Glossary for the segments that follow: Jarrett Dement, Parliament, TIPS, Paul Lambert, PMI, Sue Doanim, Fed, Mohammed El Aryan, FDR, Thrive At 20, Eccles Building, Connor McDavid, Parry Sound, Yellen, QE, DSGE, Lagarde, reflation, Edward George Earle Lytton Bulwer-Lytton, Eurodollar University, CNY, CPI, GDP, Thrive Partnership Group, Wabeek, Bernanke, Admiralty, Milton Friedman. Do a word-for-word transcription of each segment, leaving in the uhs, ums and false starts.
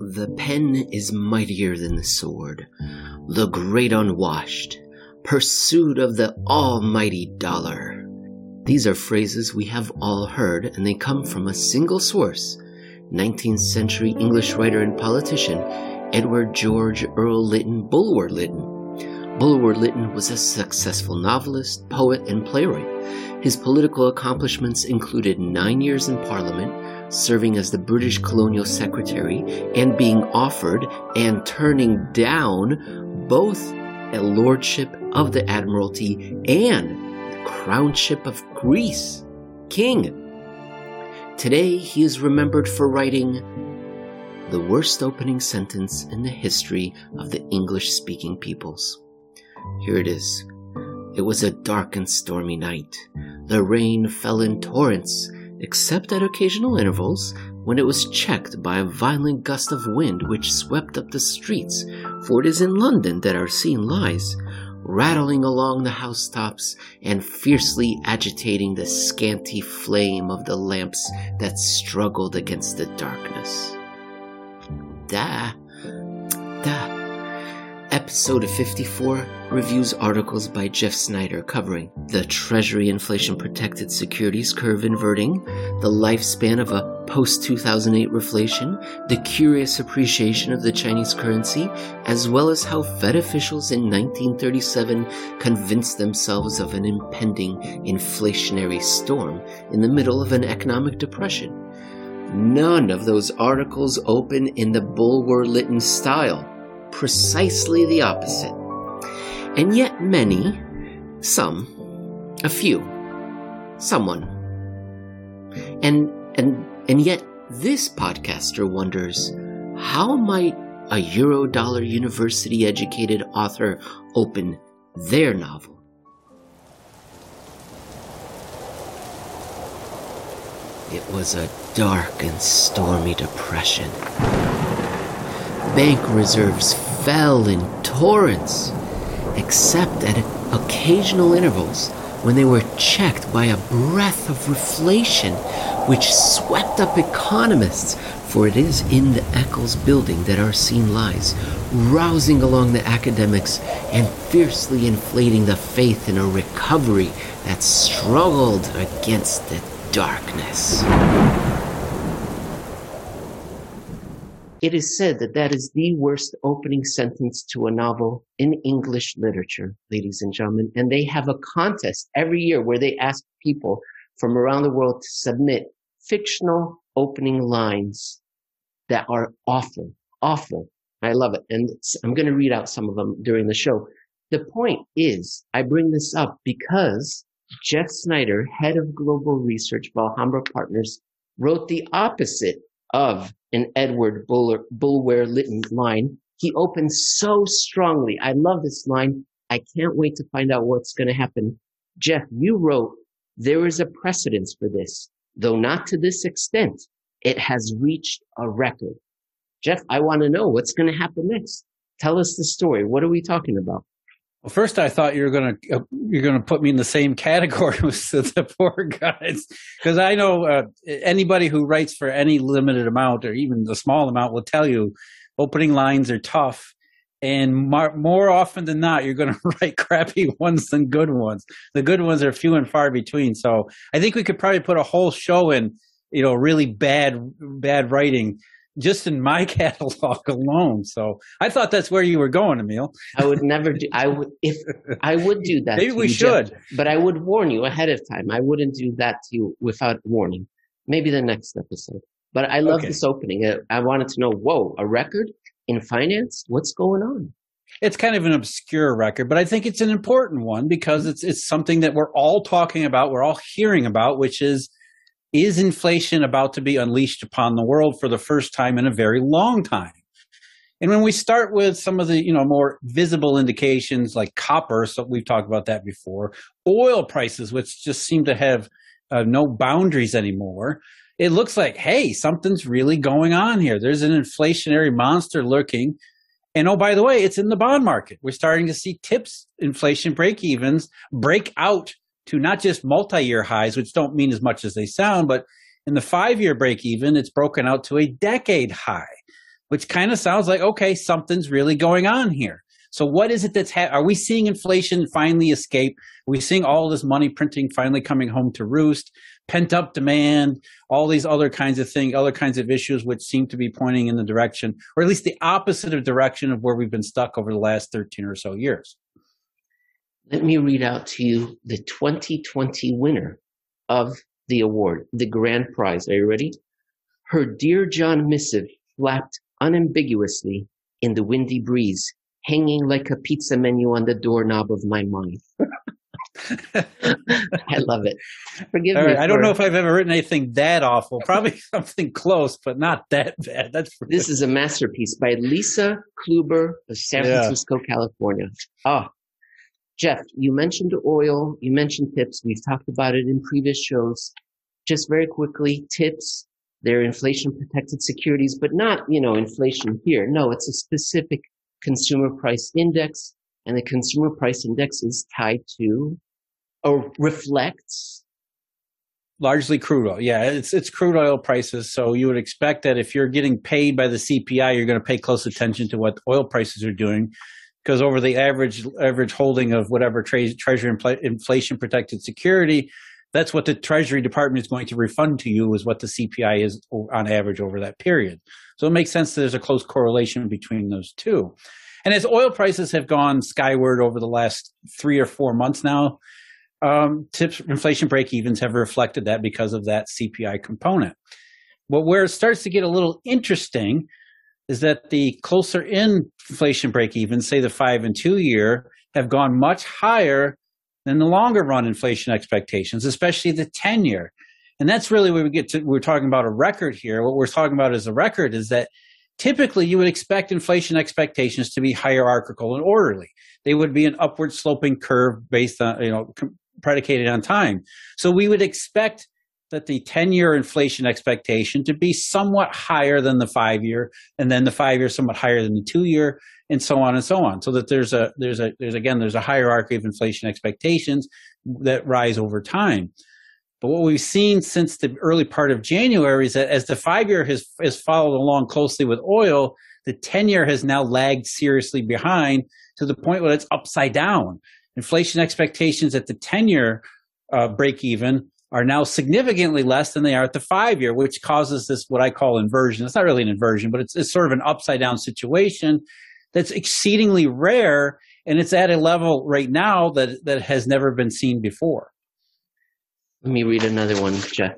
The pen is mightier than the sword, the great unwashed, pursuit of the almighty dollar. These are phrases we have all heard, and they come from a single source, nineteenth century English writer and politician Edward George Earle Lytton Bulwer-Lytton. Bulwer-Lytton was a successful novelist, poet, and playwright. His political accomplishments included nine years in Parliament, serving as the British Colonial Secretary, and being offered and turning down both a lordship of the Admiralty and Crownship of Greece, King. Today he is remembered for writing the worst opening sentence in the history of the English-speaking peoples. Here it is. It was a dark and stormy night. The rain fell in torrents, except at occasional intervals when it was checked by a violent gust of wind which swept up the streets, for it is in London that our scene lies, rattling along the housetops and fiercely agitating the scanty flame of the lamps that struggled against the darkness. Da, da. Episode fifty-four reviews articles by Jeff Snider covering the Treasury inflation-protected securities curve inverting, the lifespan of a post-two thousand eight reflation, the curious appreciation of the Chinese currency, as well as how Fed officials in nineteen thirty-seven convinced themselves of an impending inflationary storm in the middle of an economic depression. None of those articles open in the Bulwer-Lytton style. Precisely the opposite. And yet many, some, a few, someone. And and and yet this podcaster wonders, how might a Eurodollar University educated author open their novel? It was a dark and stormy depression. Bank reserves fell in torrents, except at occasional intervals when they were checked by a breath of reflation which swept up economists, for it is in the Eccles Building that our scene lies, rousing along the academics and fiercely inflating the faith in a recovery that struggled against the darkness. It is said that that is the worst opening sentence to a novel in English literature, ladies and gentlemen. And they have a contest every year where they ask people from around the world to submit fictional opening lines that are awful, awful. I love it. And it's, I'm going to read out some of them during the show. The point is, I bring this up because Jeff Snider, head of global research for Alhambra Partners, wrote the opposite of an Edward Bulwer, Bulwer-Lytton line. He opens so strongly. I love this line. I can't wait to find out what's going to happen. Jeff, you wrote, there is a precedence for this, though not to this extent. It has reached a record. Jeff, I want to know what's going to happen next. Tell us the story. What are we talking about? Well, first I thought you were going to uh, you're going to put me in the same category with the poor guys, because I know uh, anybody who writes for any limited amount or even the small amount will tell you opening lines are tough, and more, more often than not you're going to write crappy ones than good ones. The good ones are few and far between. So I think we could probably put a whole show in, you know, really bad bad writing. Just in my catalog alone. So I thought that's where you were going, Emil. I would never do. I would if I would do that. Maybe to we you, should, Jeff, but I would warn you ahead of time. I wouldn't do that to you without warning. Maybe the next episode. But I love okay. this opening. I, I wanted to know. Whoa, a record in finance? What's going on? It's kind of an obscure record, but I think it's an important one because it's it's something that we're all talking about. We're all hearing about, which is. Is inflation about to be unleashed upon the world for the first time in a very long time? And when we start with some of the, you know, more visible indications like copper, so we've talked about that before, oil prices, which just seem to have uh, no boundaries anymore, it looks like, hey, something's really going on here. There's an inflationary monster lurking. And oh, by the way, it's in the bond market. We're starting to see TIPS inflation break-evens break out to not just multi-year highs, which don't mean as much as they sound, but in the five-year break even, it's broken out to a decade high. which kind of sounds like, okay, something's really going on here. So what is it that's ha- are we seeing inflation finally escape? Are we seeing all this money printing finally coming home to roost, pent up demand, all these other kinds of things, other kinds of issues which seem to be pointing in the direction, or at least the opposite of direction of where we've been stuck over the last thirteen or so years? Let me read out to you the twenty twenty winner of the award, the grand prize. Are you ready? Her Dear John missive flapped unambiguously in the windy breeze, hanging like a pizza menu on the doorknob of my mind. I love it. Forgive All me. Right. For I don't know it. if I've ever written anything that awful. Probably something close, but not that bad. That's this good. Is a masterpiece by Lisa Kluber of San yeah. Francisco, California. Oh, Jeff, you mentioned oil. You mentioned TIPS. We've talked about it in previous shows. Just very quickly, TIPS. They're inflation-protected securities, but not, you know, inflation here. No, it's a specific consumer price index, and the consumer price index is tied to or reflects largely crude oil. Yeah, it's it's crude oil prices. So you would expect that if you're getting paid by the C P I, you're going to pay close attention to what oil prices are doing, because over the average average holding of whatever tre- treasury infl- inflation-protected security, that's what the Treasury Department is going to refund to you, is what the C P I is on average over that period. So it makes sense that there's a close correlation between those two. And as oil prices have gone skyward over the last three or four months now, um, TIPS inflation break-evens have reflected that because of that C P I component. But where it starts to get a little interesting is that the closer in inflation break-evens, say the five and two year, have gone much higher than the longer run inflation expectations, especially the ten-year. And that's really where we get to, we're talking about a record here. What we're talking about as a record is that typically you would expect inflation expectations to be hierarchical and orderly. They would be an upward sloping curve based on, you know, predicated on time. So we would expect that the ten-year inflation expectation to be somewhat higher than the five-year, and then the five-year somewhat higher than the two-year, and so on and so on. So that there's a there's a there's again there's a hierarchy of inflation expectations that rise over time. But what we've seen since the early part of January is that as the five-year has has followed along closely with oil, the ten-year has now lagged seriously behind to the point where it's upside down. Inflation expectations at the ten-year uh, break-even are now significantly less than they are at the five-year, which causes this what I call inversion. It's not really an inversion, but it's, it's sort of an upside-down situation that's exceedingly rare, and it's at a level right now that, that has never been seen before. Let me read another one, Jeff.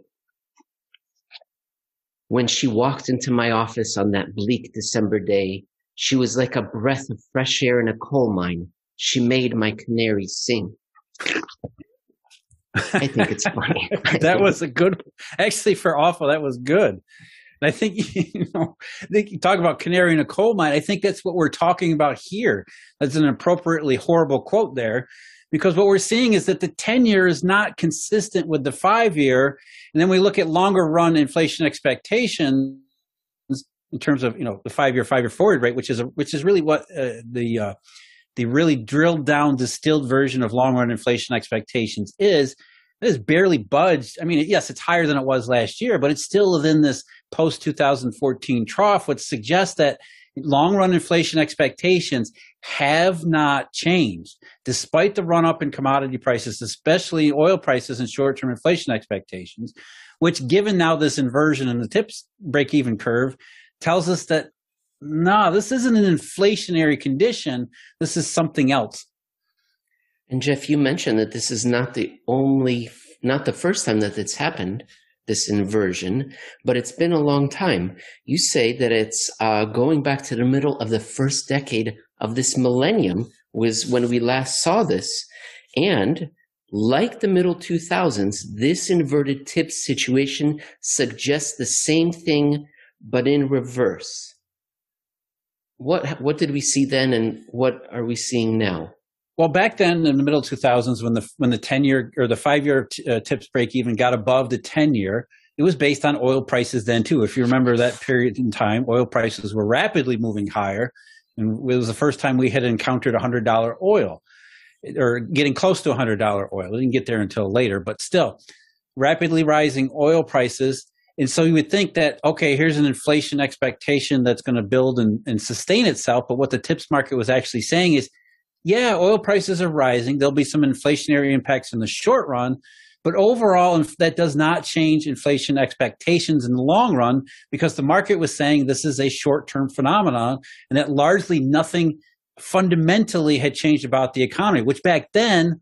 When she walked into my office on that bleak December day, she was like a breath of fresh air in a coal mine. She made my canaries sing. I think it's funny. That was a good, actually for awful, that was good. And I think, you know, I think you talk about canary in a coal mine. I think that's what we're talking about here. That's an appropriately horrible quote there, because what we're seeing is that the ten-year is not consistent with the five-year. And then we look at longer run inflation expectations in terms of, you know, the five-year, five-year forward rate, which is a, which is really what uh, the uh, the really drilled down, distilled version of long-run inflation expectations is. It is barely budged. I mean, yes, it's higher than it was last year, but it's still within this post-twenty fourteen trough, which suggests that long-run inflation expectations have not changed, despite the run-up in commodity prices, especially oil prices and short-term inflation expectations, which, given now this inversion in the TIPS break-even curve, tells us that no, nah, this isn't an inflationary condition. This is something else. And Jeff, you mentioned that this is not the only, not the first time that it's happened, this inversion, but it's been a long time. You say that it's uh, going back to the middle of the first decade of this millennium was when we last saw this. And like the middle two thousands, this inverted TIPS situation suggests the same thing, but in reverse. What what did we see then, and what are we seeing now? Well, back then in the middle two thousands, when the when the ten-year or the five-year t- uh, TIPS break-even got above the ten-year, it was based on oil prices then too. If you remember that period in time, oil prices were rapidly moving higher, and it was the first time we had encountered one hundred dollars oil, or getting close to one hundred dollars oil. We didn't get there until later, but still, rapidly rising oil prices And so you would think that, okay, here's an inflation expectation that's going to build and, and sustain itself. But what the TIPS market was actually saying is, yeah, oil prices are rising. There'll be some inflationary impacts in the short run. But overall, that does not change inflation expectations in the long run, because the market was saying this is a short-term phenomenon and that largely nothing fundamentally had changed about the economy, which back then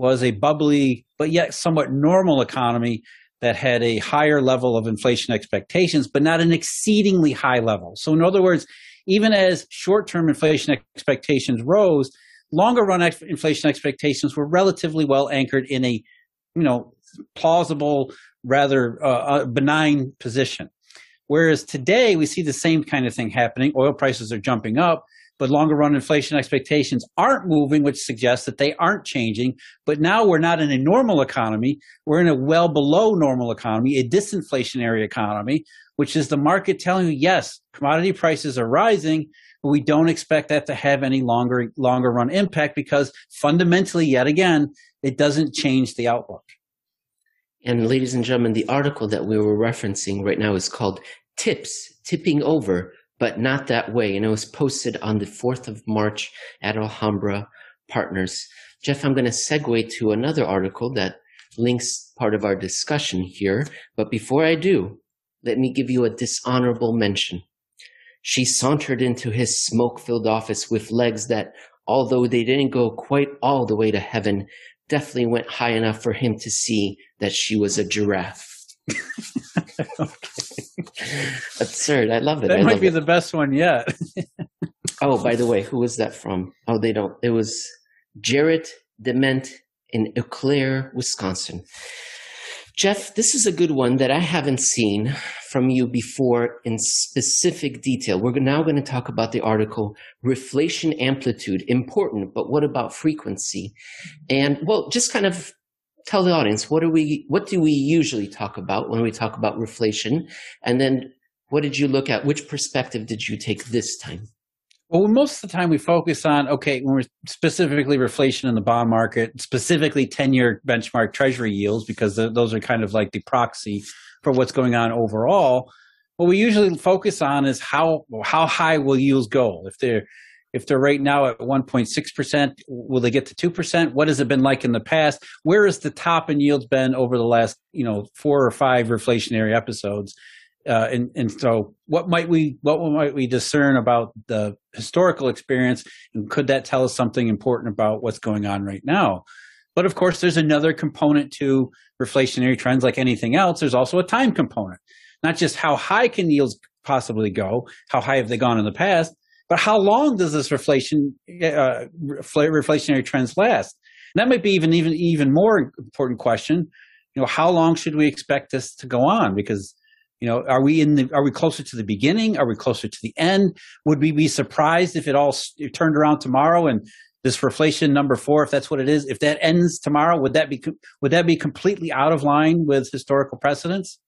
was a bubbly but yet somewhat normal economy that had a higher level of inflation expectations, but not an exceedingly high level. So in other words, even as short-term inflation expectations rose, longer-run ex- inflation expectations were relatively well anchored in a you know, plausible, rather uh, benign position. Whereas today, we see the same kind of thing happening. Oil prices are jumping up, but longer-run inflation expectations aren't moving, which suggests that they aren't changing. But now we're not in a normal economy. We're in a well below normal economy, a disinflationary economy, which is the market telling you, yes, commodity prices are rising, but we don't expect that to have any longer, longer-run impact because fundamentally, yet again, it doesn't change the outlook. And ladies and gentlemen, the article that we were referencing right now is called TIPS, Tipping Over, But Not That Way. And it was posted on the fourth of March at Alhambra Partners. Jeff, I'm going to segue to another article that links part of our discussion here. But before I do, let me give you a dishonorable mention. She sauntered into his smoke-filled office with legs that, although they didn't go quite all the way to heaven, definitely went high enough for him to see that she was a giraffe. Okay. Absurd. I love it. That I might be it. The best one yet. Oh, by the way, who was that from? Oh, they don't. It was Jarrett Dement in Eau Claire, Wisconsin. Jeff, this is a good one that I haven't seen from you before in specific detail. We're now going to talk about the article, Reflation Amplitude, Important, but what about frequency? And, well, just kind of tell the audience, what do we, what do we usually talk about when we talk about reflation? And then what did you look at? Which perspective did you take this time? Well, most of the time we focus on, okay, when we're specifically reflation in the bond market, specifically ten-year benchmark treasury yields, because the, those are kind of like the proxy for what's going on overall. What we usually focus on is how how high will yields go? If they're, if they're right now at one point six percent, will they get to two percent? What has it been like in the past? Where has the top in yields been over the last, you know, four or five reflationary episodes? Uh, and, and so what might we what might we discern about the historical experience, and could that tell us something important about what's going on right now? But of course, there's another component to reflationary trends. Like anything else, there's also a time component. Not just how high can yields possibly go, how high have they gone in the past, but how long does this reflation uh, reflationary trends last? And that might be even even even more important question. You know, how long should we expect this to go on? Because You know, are we in the, are we closer to the beginning? Are we closer to the end? Would we be surprised if it all it turned around tomorrow and this reflation number four, if that's what it is, if that ends tomorrow, would that be, would that be completely out of line with historical precedents?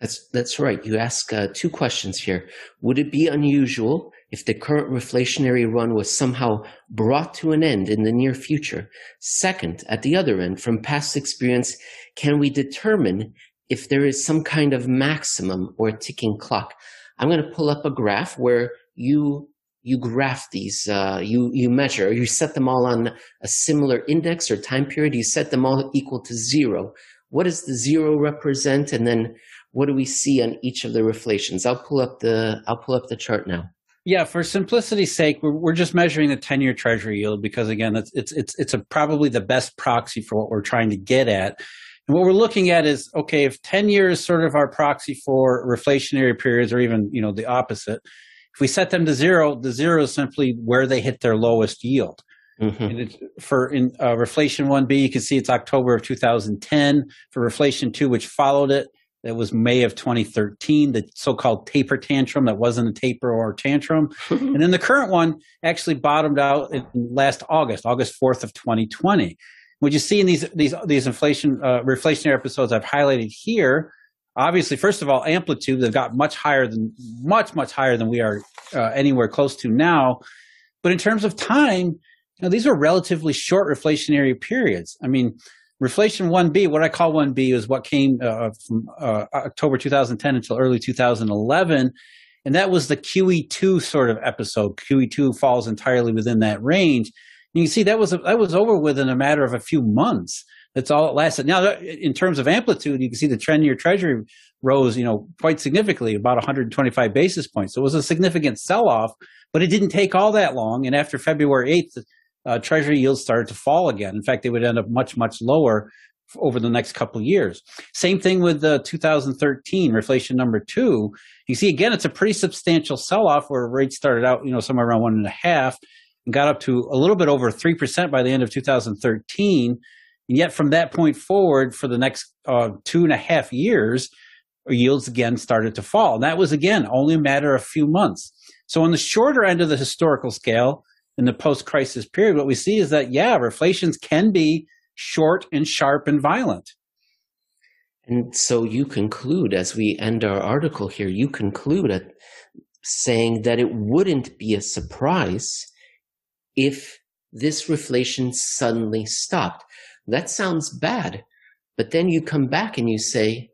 That's, that's right. You ask uh, two questions here. Would it be unusual if the current reflationary run was somehow brought to an end in the near future? Second, at the other end, from past experience, can we determine if there is some kind of maximum or ticking clock? I'm going to pull up a graph where you you graph these, uh, you, you measure, you set them all on a similar index or time period, you set them all equal to zero. What does the zero represent? And then what do we see on each of the reflations? I'll pull up the, I'll pull up the chart now. Yeah, for simplicity's sake, we're, we're just measuring the ten-year treasury yield because, again, that's, it's, it's, it's a, probably the best proxy for what we're trying to get at. And what we're looking at is, okay, if ten years is sort of our proxy for reflationary periods, or even, you know, the opposite, if we set them to zero, the zero is simply where they hit their lowest yield. Mm-hmm. And it, for in uh, reflation one B, you can see it's October of two thousand ten. For reflation two, which followed it, that was May of twenty thirteen, the so-called taper tantrum that wasn't a taper or a tantrum. And then the current one actually bottomed out in last August, August fourth of twenty twenty. What you see in these these these inflation uh, reflationary episodes I've highlighted here, obviously, first of all, amplitude, they've got much higher than much much higher than we are uh, anywhere close to now. But in terms of time, you know, these are relatively short reflationary periods. I mean, Reflation one B, what I call one B, is what came uh, from uh, October two thousand ten until early two thousand eleven. And that was the Q E two sort of episode. Q E two falls entirely within that range. And you can see that was, a, that was over within a matter of a few months. That's all it lasted. Now, in terms of amplitude, you can see the ten-year Treasury rose, you know, quite significantly, about one hundred twenty-five basis points. So it was a significant sell-off, but it didn't take all that long. And after February eighth, uh, Treasury yields started to fall again. In fact, they would end up much, much lower over the next couple of years. Same thing with the two thousand thirteen reflation number two. You see, again, it's a pretty substantial sell-off where rates started out, you know, somewhere around one and a half and got up to a little bit over three percent by the end of two thousand thirteen. And yet from that point forward, for the next uh, two and a half years, yields again started to fall. And that was, again, only a matter of a few months. So on the shorter end of the historical scale, in the post-crisis period, what we see is that, yeah, reflations can be short and sharp and violent. And so you conclude, as we end our article here, you conclude at saying that it wouldn't be a surprise if this reflation suddenly stopped. That sounds bad, but then you come back and you say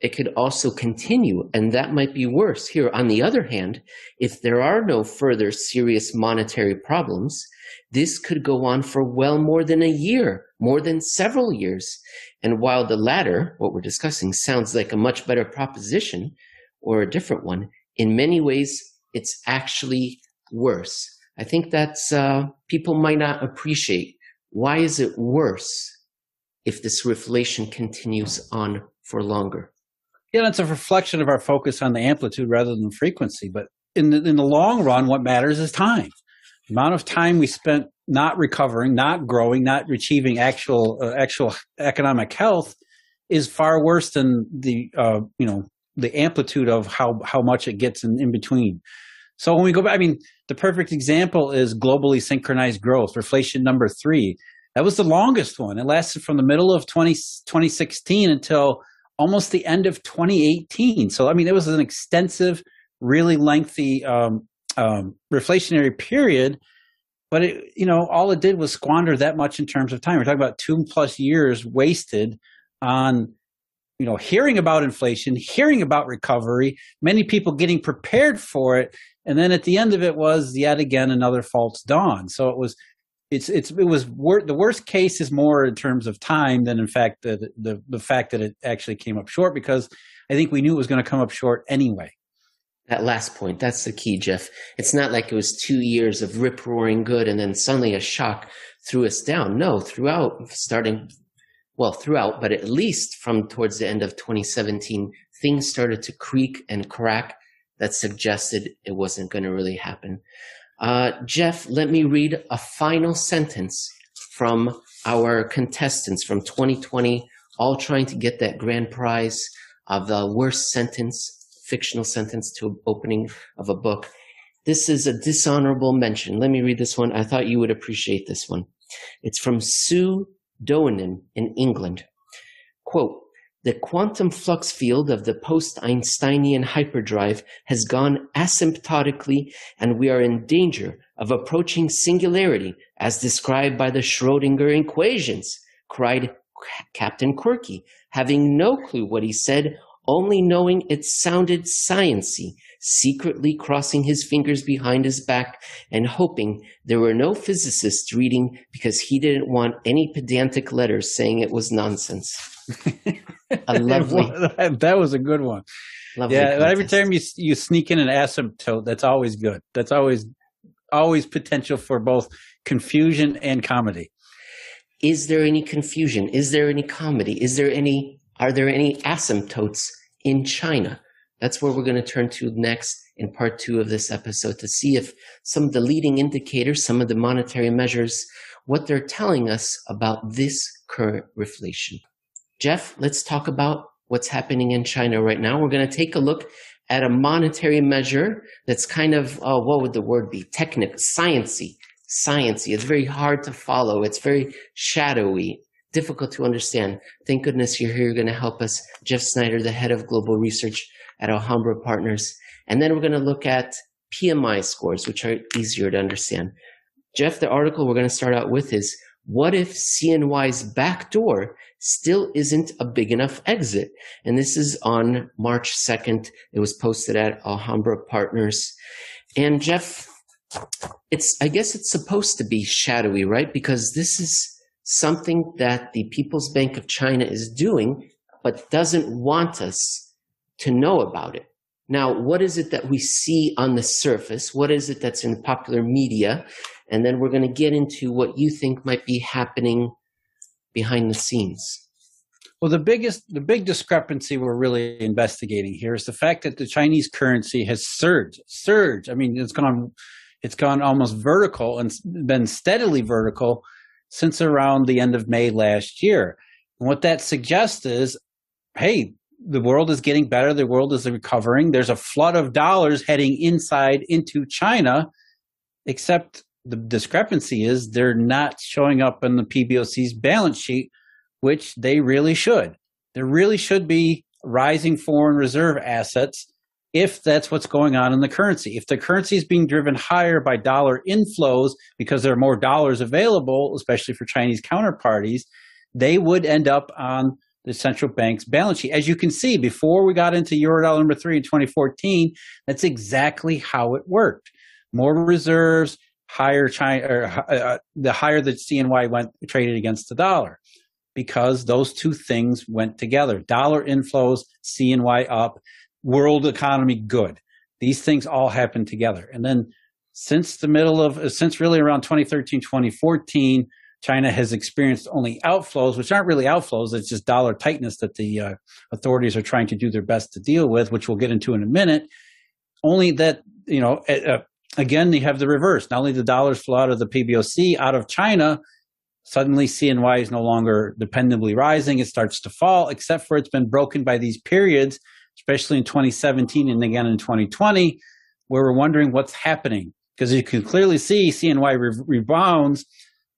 it could also continue, and that might be worse. Here, on the other hand, if there are no further serious monetary problems, this could go on for well more than a year, more than several years. And while the latter, what we're discussing, sounds like a much better proposition or a different one, in many ways, it's actually worse. I think that's uh, people might not appreciate. Why is it worse if this reflation continues on for longer? Yeah, it's a reflection of our focus on the amplitude rather than frequency. But in the, in the long run, what matters is time. The amount of time we spent not recovering, not growing, not achieving actual uh, actual economic health is far worse than the uh, you know the amplitude of how how much it gets in, in between. So when we go back, I mean, the perfect example is globally synchronized growth, reflation number three. That was the longest one. It lasted from the middle of twenty sixteen until almost the end of twenty eighteen. So, I mean, it was an extensive, really lengthy um, um, reflationary period, but it, you know, all it did was squander that much in terms of time. We're talking about two plus years wasted on, you know, hearing about inflation, hearing about recovery, many people getting prepared for it. And then at the end of it was yet again another false dawn. So it was, it's, it's, it was wor the worst case is more in terms of time than in fact the, the the fact that it actually came up short, because I think we knew it was going to come up short anyway. That last point, that's the key, Jeff. It's not like it was two years of rip roaring good and then suddenly a shock threw us down. No, throughout, starting, well, throughout, but at least from towards the end of twenty seventeen, things started to creak and crack. That suggested it wasn't going to really happen. Uh, Jeff, let me read a final sentence from our contestants from twenty twenty, all trying to get that grand prize of the worst sentence, fictional sentence to opening of a book. This is a dishonorable mention. Let me read this one. I thought you would appreciate this one. It's from Sue Doanim in England. Quote, "The quantum flux field of the post-Einsteinian hyperdrive has gone asymptotically, and we are in danger of approaching singularity as described by the Schrodinger equations," cried Captain Quirky, having no clue what he said, only knowing it sounded sciency, secretly crossing his fingers behind his back and hoping there were no physicists reading because he didn't want any pedantic letters saying it was nonsense. A lovely. That was a good one. Lovely, yeah, contest. Every time you you sneak in an asymptote, that's always good. That's always always potential for both confusion and comedy. Is there any confusion? Is there any comedy? Is there any? Are there any asymptotes in China? That's where we're going to turn to next in part two of this episode, to see if some of the leading indicators, some of the monetary measures, what they're telling us about this current reflation. Jeff, let's talk about what's happening in China right now. We're going to take a look at a monetary measure that's kind of, uh, what would the word be? Technical, science-y, science-y. It's very hard to follow. It's very shadowy, difficult to understand. Thank goodness you're here. You're going to help us. Jeff Snider, the head of global research at Alhambra Partners. And then we're going to look at P M I scores, which are easier to understand. Jeff, the article we're going to start out with is, what if C N Y's back door still isn't a big enough exit? And this is on March second. It was posted at Alhambra Partners. And Jeff, it's, I guess it's supposed to be shadowy, right? Because this is something that the People's Bank of China is doing, but doesn't want us to know about it. Now, what is it that we see on the surface? What is it that's in popular media? And then we're going to get into what you think might be happening behind the scenes. Well, the biggest, the big discrepancy we're really investigating here is the fact that the Chinese currency has surged, surged. I mean, it's gone, it's gone almost vertical and been steadily vertical since around the end of May last year. And what that suggests is, hey, the world is getting better. The world is recovering. There's a flood of dollars heading inside into China, except the discrepancy is they're not showing up in the P B O C's balance sheet, which they really should. There really should be rising foreign reserve assets if that's what's going on in the currency. If the currency is being driven higher by dollar inflows because there are more dollars available, especially for Chinese counterparties, they would end up on the central bank's balance sheet. As you can see, before we got into Eurodollar number three in twenty fourteen, that's exactly how it worked. More reserves, higher China, or, uh, the higher the C N Y went traded against the dollar, because those two things went together. Dollar inflows, C N Y up, world economy good. These things all happened together. And then since the middle of, since really around twenty thirteen, twenty fourteen, China has experienced only outflows, which aren't really outflows, it's just dollar tightness that the uh, authorities are trying to do their best to deal with, which we'll get into in a minute. Only that, you know, uh, again, you have the reverse. Not only the dollars flow out of the P B O C, out of China, suddenly C N Y is no longer dependably rising. It starts to fall, except for it's been broken by these periods, especially in twenty seventeen and again in twenty twenty, where we're wondering what's happening. Because you can clearly see C N Y re- rebounds,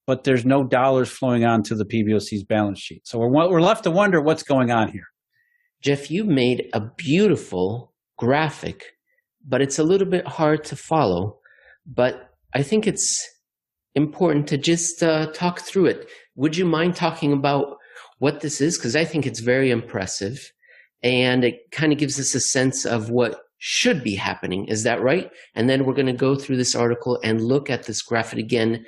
but there's no dollars flowing onto the P B O C's balance sheet. So we're, we're left to wonder what's going on here. Jeff, you made a beautiful graphic, but it's a little bit hard to follow. But I think it's important to just uh, talk through it. Would you mind talking about what this is? Because I think it's very impressive, and it kind of gives us a sense of what should be happening. Is that right? And then we're going to go through this article and look at this graphic again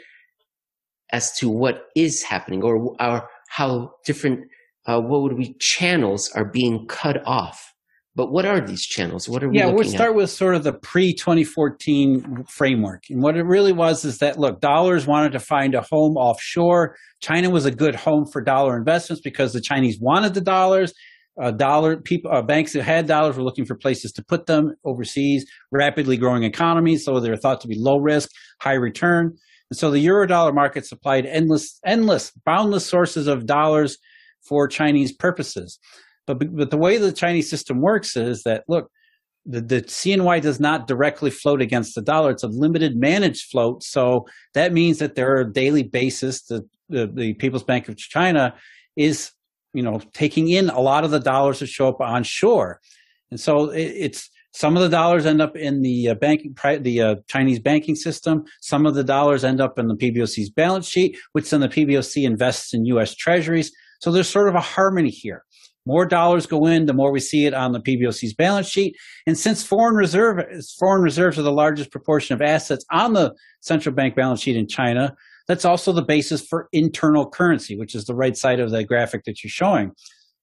as to what is happening, or, or how different, uh, what would we, channels are being cut off. But what are these channels? What are we yeah, looking at? Yeah, we'll start at? with sort of the pre twenty fourteen framework. And what it really was is that, look, dollars wanted to find a home offshore. China was a good home for dollar investments because the Chinese wanted the dollars. Uh, dollar people, uh, banks that had dollars were looking for places to put them overseas, rapidly growing economies, so they were thought to be low risk, high return. And so the Eurodollar market supplied endless, endless, boundless sources of dollars for Chinese purposes. But, but the way the Chinese system works is that, look, the, the C N Y does not directly float against the dollar. It's a limited managed float. So that means that there are daily basis, the, the, the People's Bank of China is, you know, taking in a lot of the dollars that show up onshore. And so it, it's some of the dollars end up in the uh, banking, the uh, Chinese banking system. Some of the dollars end up in the P B O C's balance sheet, which then the P B O C invests in U S treasuries. So there's sort of a harmony here. More dollars go in, the more we see it on the P B O C's balance sheet. And since foreign reserve, foreign reserves are the largest proportion of assets on the central bank balance sheet in China, that's also the basis for internal currency, which is the right side of the graphic that you're showing.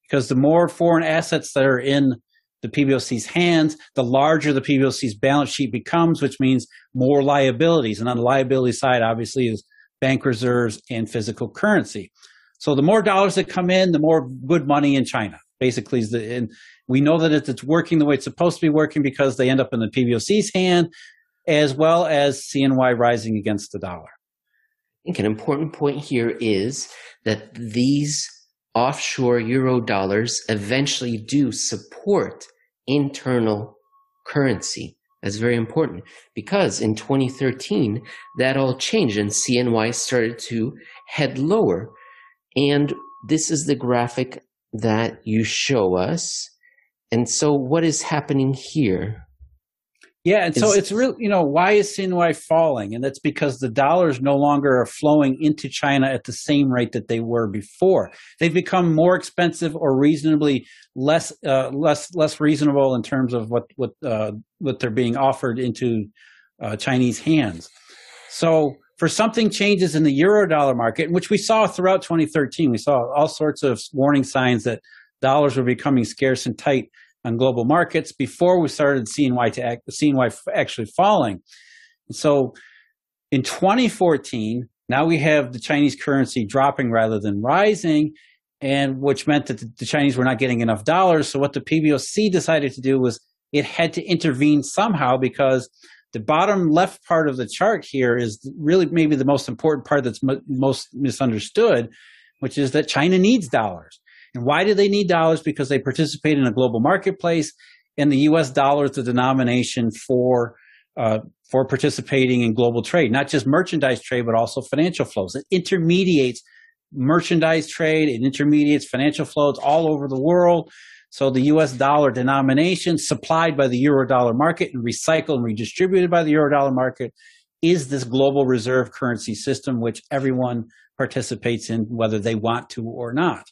Because the more foreign assets that are in the P B O C's hands, the larger the P B O C's balance sheet becomes, which means more liabilities. And on the liability side, obviously, is bank reserves and physical currency. So the more dollars that come in, the more good money in China, basically. Is the, and we know that it's, it's working the way it's supposed to be working because they end up in the P B O C's hand, as well as C N Y rising against the dollar. I think an important point here is that these offshore euro dollars eventually do support internal currency. That's very important, because in twenty thirteen, that all changed and C N Y started to head lower. And this is the graphic that you show us. And so what is happening here? Yeah, and so it's really, you know, why is C N Y falling? And that's because the dollars no longer are flowing into China at the same rate that they were before. They've become more expensive or reasonably less uh, less less reasonable in terms of what what uh, what they're being offered into uh, Chinese hands. So for something changes in the Eurodollar market, which we saw throughout twenty thirteen, we saw all sorts of warning signs that dollars were becoming scarce and tight on global markets before we started C N Y to act, C N Y actually falling. And so in twenty fourteen, now we have the Chinese currency dropping rather than rising, and which meant that the Chinese were not getting enough dollars. So what the P B O C decided to do was it had to intervene somehow, because the bottom left part of the chart here is really maybe the most important part that's m- most misunderstood, which is that China needs dollars. And why do they need dollars? Because they participate in a global marketplace, and the U S dollar is the denomination for uh, for participating in global trade, not just merchandise trade, but also financial flows. It intermediates merchandise trade, it intermediates financial flows all over the world. So the U S dollar denomination supplied by the euro dollar market and recycled and redistributed by the euro dollar market is this global reserve currency system, which everyone participates in, whether they want to or not.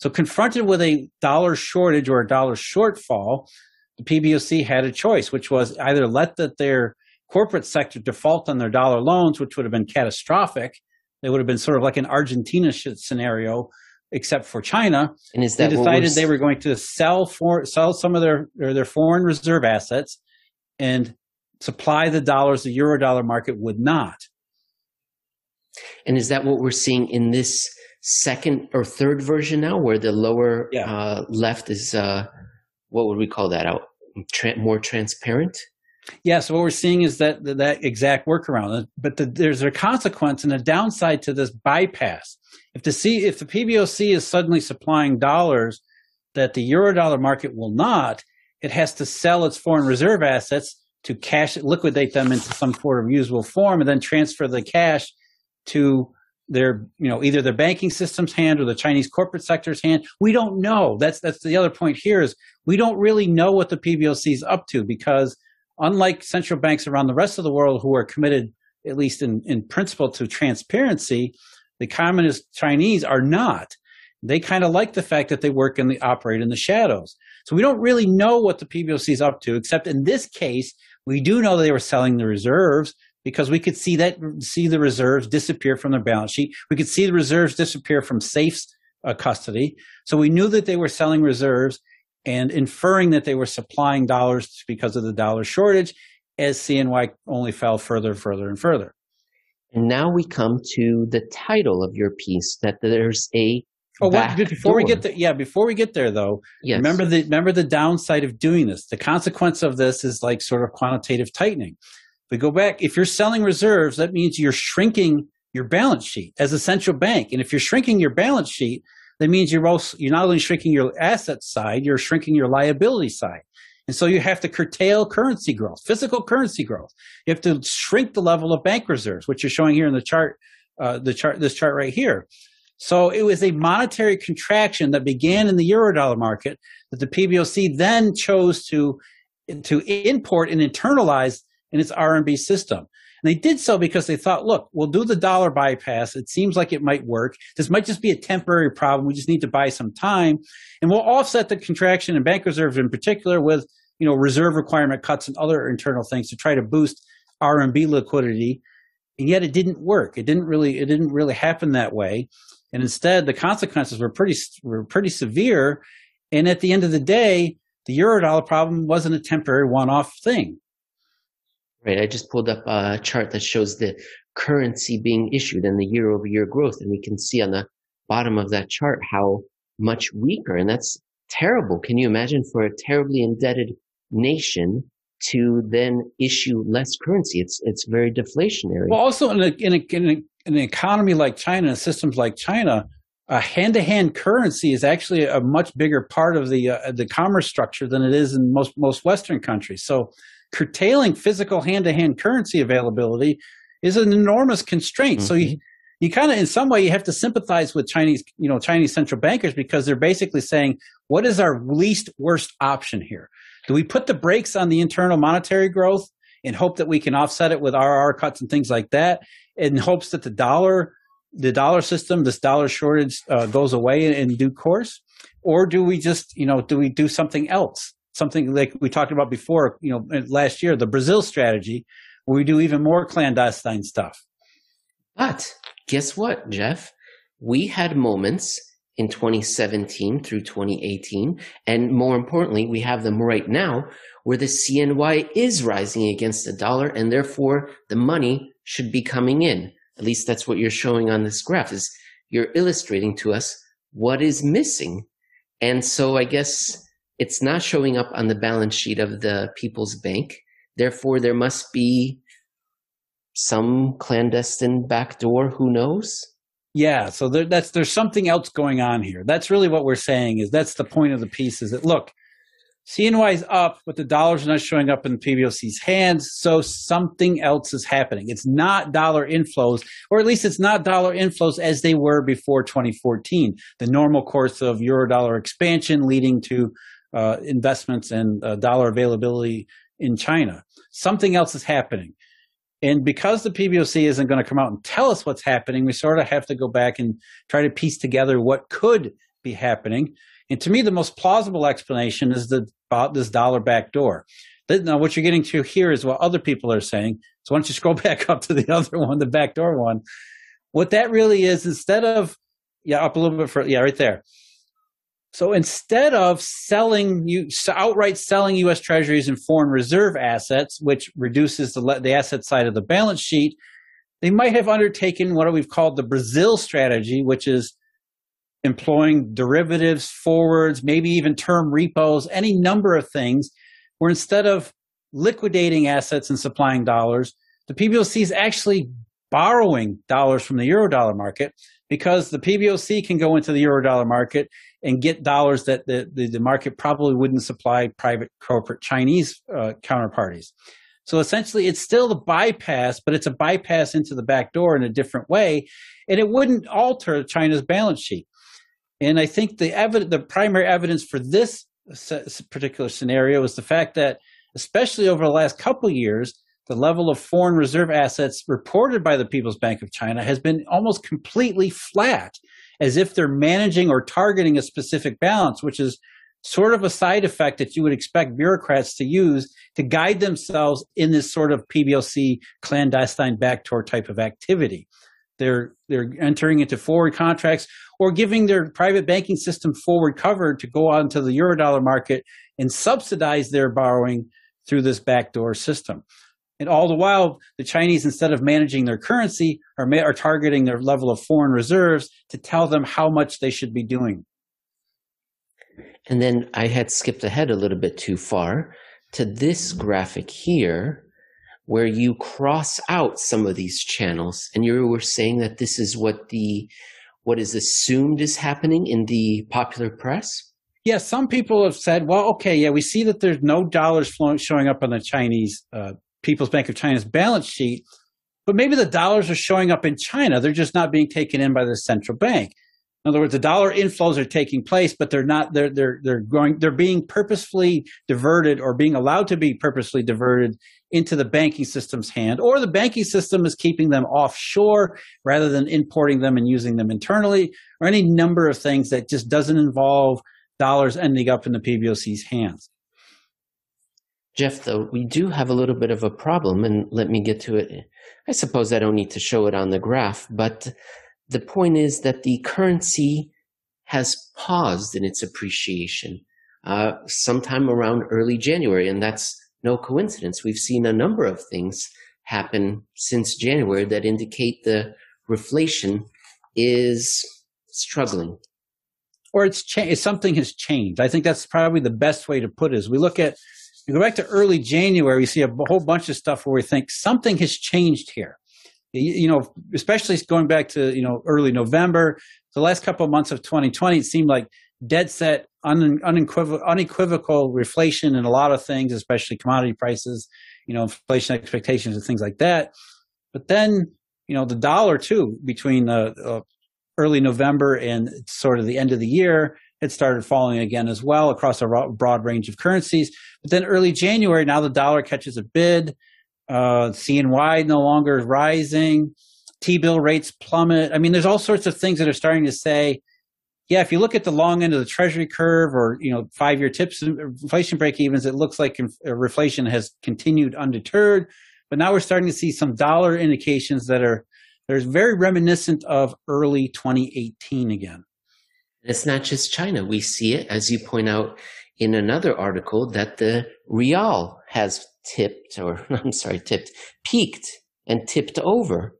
So confronted with a dollar shortage or a dollar shortfall, the P B O C had a choice, which was either let the, their corporate sector default on their dollar loans, which would have been catastrophic. They would have been sort of like an Argentina scenario, except for China. And is that they decided they were going to sell for, sell some of their, or their foreign reserve assets and supply the dollars the Eurodollar market would not. And is that what we're seeing in this second or third version now, where the lower yeah. uh, left is, uh, what would we call that out? Tran- more transparent? Yeah, so what we're seeing is that that exact workaround. But the, there's a consequence and a downside to this bypass. If the, C, if the P B O C is suddenly supplying dollars that the Eurodollar market will not, it has to sell its foreign reserve assets to cash, liquidate them into some sort of usable form, and then transfer the cash to their, you know, either their banking system's hand or the Chinese corporate sector's hand. We don't know. That's that's the other point here, is we don't really know what the P B O C is up to, because unlike central banks around the rest of the world who are committed, at least in, in principle, to transparency, the communist Chinese are not. They kind of like the fact that they work and they operate in the shadows. So we don't really know what the P B O C is up to, except in this case, we do know they were selling the reserves, because we could see that see the reserves disappear from their balance sheet. We could see the reserves disappear from safe's uh, custody. So we knew that they were selling reserves and inferring that they were supplying dollars because of the dollar shortage, as C N Y only fell further and further and further. And now we come to the title of your piece, that there's a oh, back well, before door. we get there, yeah, before we get there though, yes. remember the remember the downside of doing this. The consequence of this is like sort of quantitative tightening. We go back, if you're selling reserves, that means you're shrinking your balance sheet as a central bank. And if you're shrinking your balance sheet, that means you're also, you're not only shrinking your asset side, you're shrinking your liability side. And so you have to curtail currency growth, physical currency growth. You have to shrink the level of bank reserves, which you're showing here in the chart, uh, the chart, this chart right here. So it was a monetary contraction that began in the Eurodollar market that the P B O C then chose to, to import and internalize in its R M B system. And they did so because they thought, look, we'll do the dollar bypass. It seems like it might work. This might just be a temporary problem. We just need to buy some time. And we'll offset the contraction in bank reserves in particular with, you know, reserve requirement cuts and other internal things to try to boost R M B liquidity. And yet it didn't work. It didn't really, it didn't really happen that way. And instead, the consequences were pretty, were pretty severe. And at the end of the day, the Eurodollar problem wasn't a temporary one-off thing. Right, I just pulled up a chart that shows the currency being issued and the year-over-year growth, and we can see on the bottom of that chart how much weaker, and that's terrible. Can you imagine for a terribly indebted nation to then issue less currency? It's it's very deflationary. Well, also in a, in, a, in, a, in an economy like China, systems like China, a hand-to-hand currency is actually a much bigger part of the uh, the commerce structure than it is in most most Western countries. So curtailing physical hand-to-hand currency availability is an enormous constraint. Mm-hmm. So you, you kind of, in some way, you have to sympathize with Chinese, you know, Chinese central bankers, because they're basically saying, what is our least worst option here? Do we put the brakes on the internal monetary growth and hope that we can offset it with R R cuts and things like that, in hopes that the dollar, the dollar system, this dollar shortage uh, goes away in, in due course? Or do we just, you know, do we do something else? Something like we talked about before, you know, last year, the Brazil strategy, where we do even more clandestine stuff. But guess what, Jeff? We had moments in twenty seventeen through twenty eighteen, and more importantly, we have them right now, where the C N Y is rising against the dollar, and therefore the money should be coming in. At least that's what you're showing on this graph, is you're illustrating to us what is missing. And so I guess it's not showing up on the balance sheet of the People's Bank. Therefore, there must be some clandestine backdoor, who knows? Yeah, so there, that's, there's something else going on here. That's really what we're saying, is that's the point of the piece, is that, look, C N Y is up, but the dollar's not showing up in the P B O C's hands, so something else is happening. It's not dollar inflows, or at least it's not dollar inflows as they were before twenty fourteen, the normal course of Eurodollar expansion leading to uh, investments and uh, dollar availability in China. Something else is happening. And because the P B O C isn't going to come out and tell us what's happening, we sort of have to go back and try to piece together what could be happening. And to me, the most plausible explanation is the, about this dollar backdoor. Now, what you're getting to here is what other people are saying. So why don't you scroll back up to the other one, the backdoor one. What that really is, instead of, yeah, up a little bit for, yeah, right there. So instead of selling, you outright selling U S Treasuries and foreign reserve assets, which reduces the, the asset side of the balance sheet, they might have undertaken what we've called the Brazil strategy, which is employing derivatives, forwards, maybe even term repos, any number of things, where instead of liquidating assets and supplying dollars, the P B O C is actually borrowing dollars from the Eurodollar market, because the P B O C can go into the Eurodollar market and get dollars that the, the, the market probably wouldn't supply private corporate Chinese uh, counterparties. So essentially, it's still the bypass, but it's a bypass into the back door in a different way, and it wouldn't alter China's balance sheet. And I think the evidence, the primary evidence for this particular scenario is the fact that, especially over the last couple of years, the level of foreign reserve assets reported by the People's Bank of China has been almost completely flat, as if they're managing or targeting a specific balance, which is sort of a side effect that you would expect bureaucrats to use to guide themselves in this sort of P B O C clandestine backdoor type of activity. They're, they're entering into forward contracts or giving their private banking system forward cover to go onto the Eurodollar market and subsidize their borrowing through this backdoor system. And all the while, the Chinese, instead of managing their currency, are, ma are targeting their level of foreign reserves to tell them how much they should be doing. And then I had skipped ahead a little bit too far to this graphic here, where you cross out some of these channels. And you were saying that this is what the what is assumed is happening in the popular press? Yeah, some people have said, well, okay, yeah, we see that there's no dollars flowing, showing up on the Chinese uh, People's Bank of China's balance sheet, but maybe the dollars are showing up in China. They're just not being taken in by the central bank. In other words, the dollar inflows are taking place, but they're not. They're they're they're going. They're being purposefully diverted, or being allowed to be purposefully diverted into the banking system's hand, or the banking system is keeping them offshore rather than importing them and using them internally, or any number of things that just doesn't involve dollars ending up in the P B O C's hands. Jeff, though, we do have a little bit of a problem, and let me get to it. I suppose I don't need to show it on the graph, but the point is that the currency has paused in its appreciation uh, sometime around early January, and that's no coincidence. We've seen a number of things happen since January that indicate the reflation is struggling. Or it's cha- something has changed. I think that's probably the best way to put it. Is we look at You go back to early January, you see a whole bunch of stuff where we think something has changed here. You, you know, especially going back to, you know, early November, the last couple of months of twenty twenty, it seemed like dead set, un, unequivocal, unequivocal reflation in a lot of things, especially commodity prices, you know, inflation expectations and things like that. But then, you know, the dollar too, between uh, uh, early November and sort of the end of the year, had started falling again as well across a broad range of currencies. But then early January, now the dollar catches a bid, uh, C N Y no longer is rising, T-bill rates plummet. I mean, there's all sorts of things that are starting to say, yeah, if you look at the long end of the Treasury curve or, you know, five-year TIPS inflation break-evens, it looks like inf- reflation has continued undeterred. But now we're starting to see some dollar indications that are there's very reminiscent of early twenty eighteen again. It's not just China. We see it, as you point out in another article, that the real has tipped, or I'm sorry, tipped, peaked and tipped over.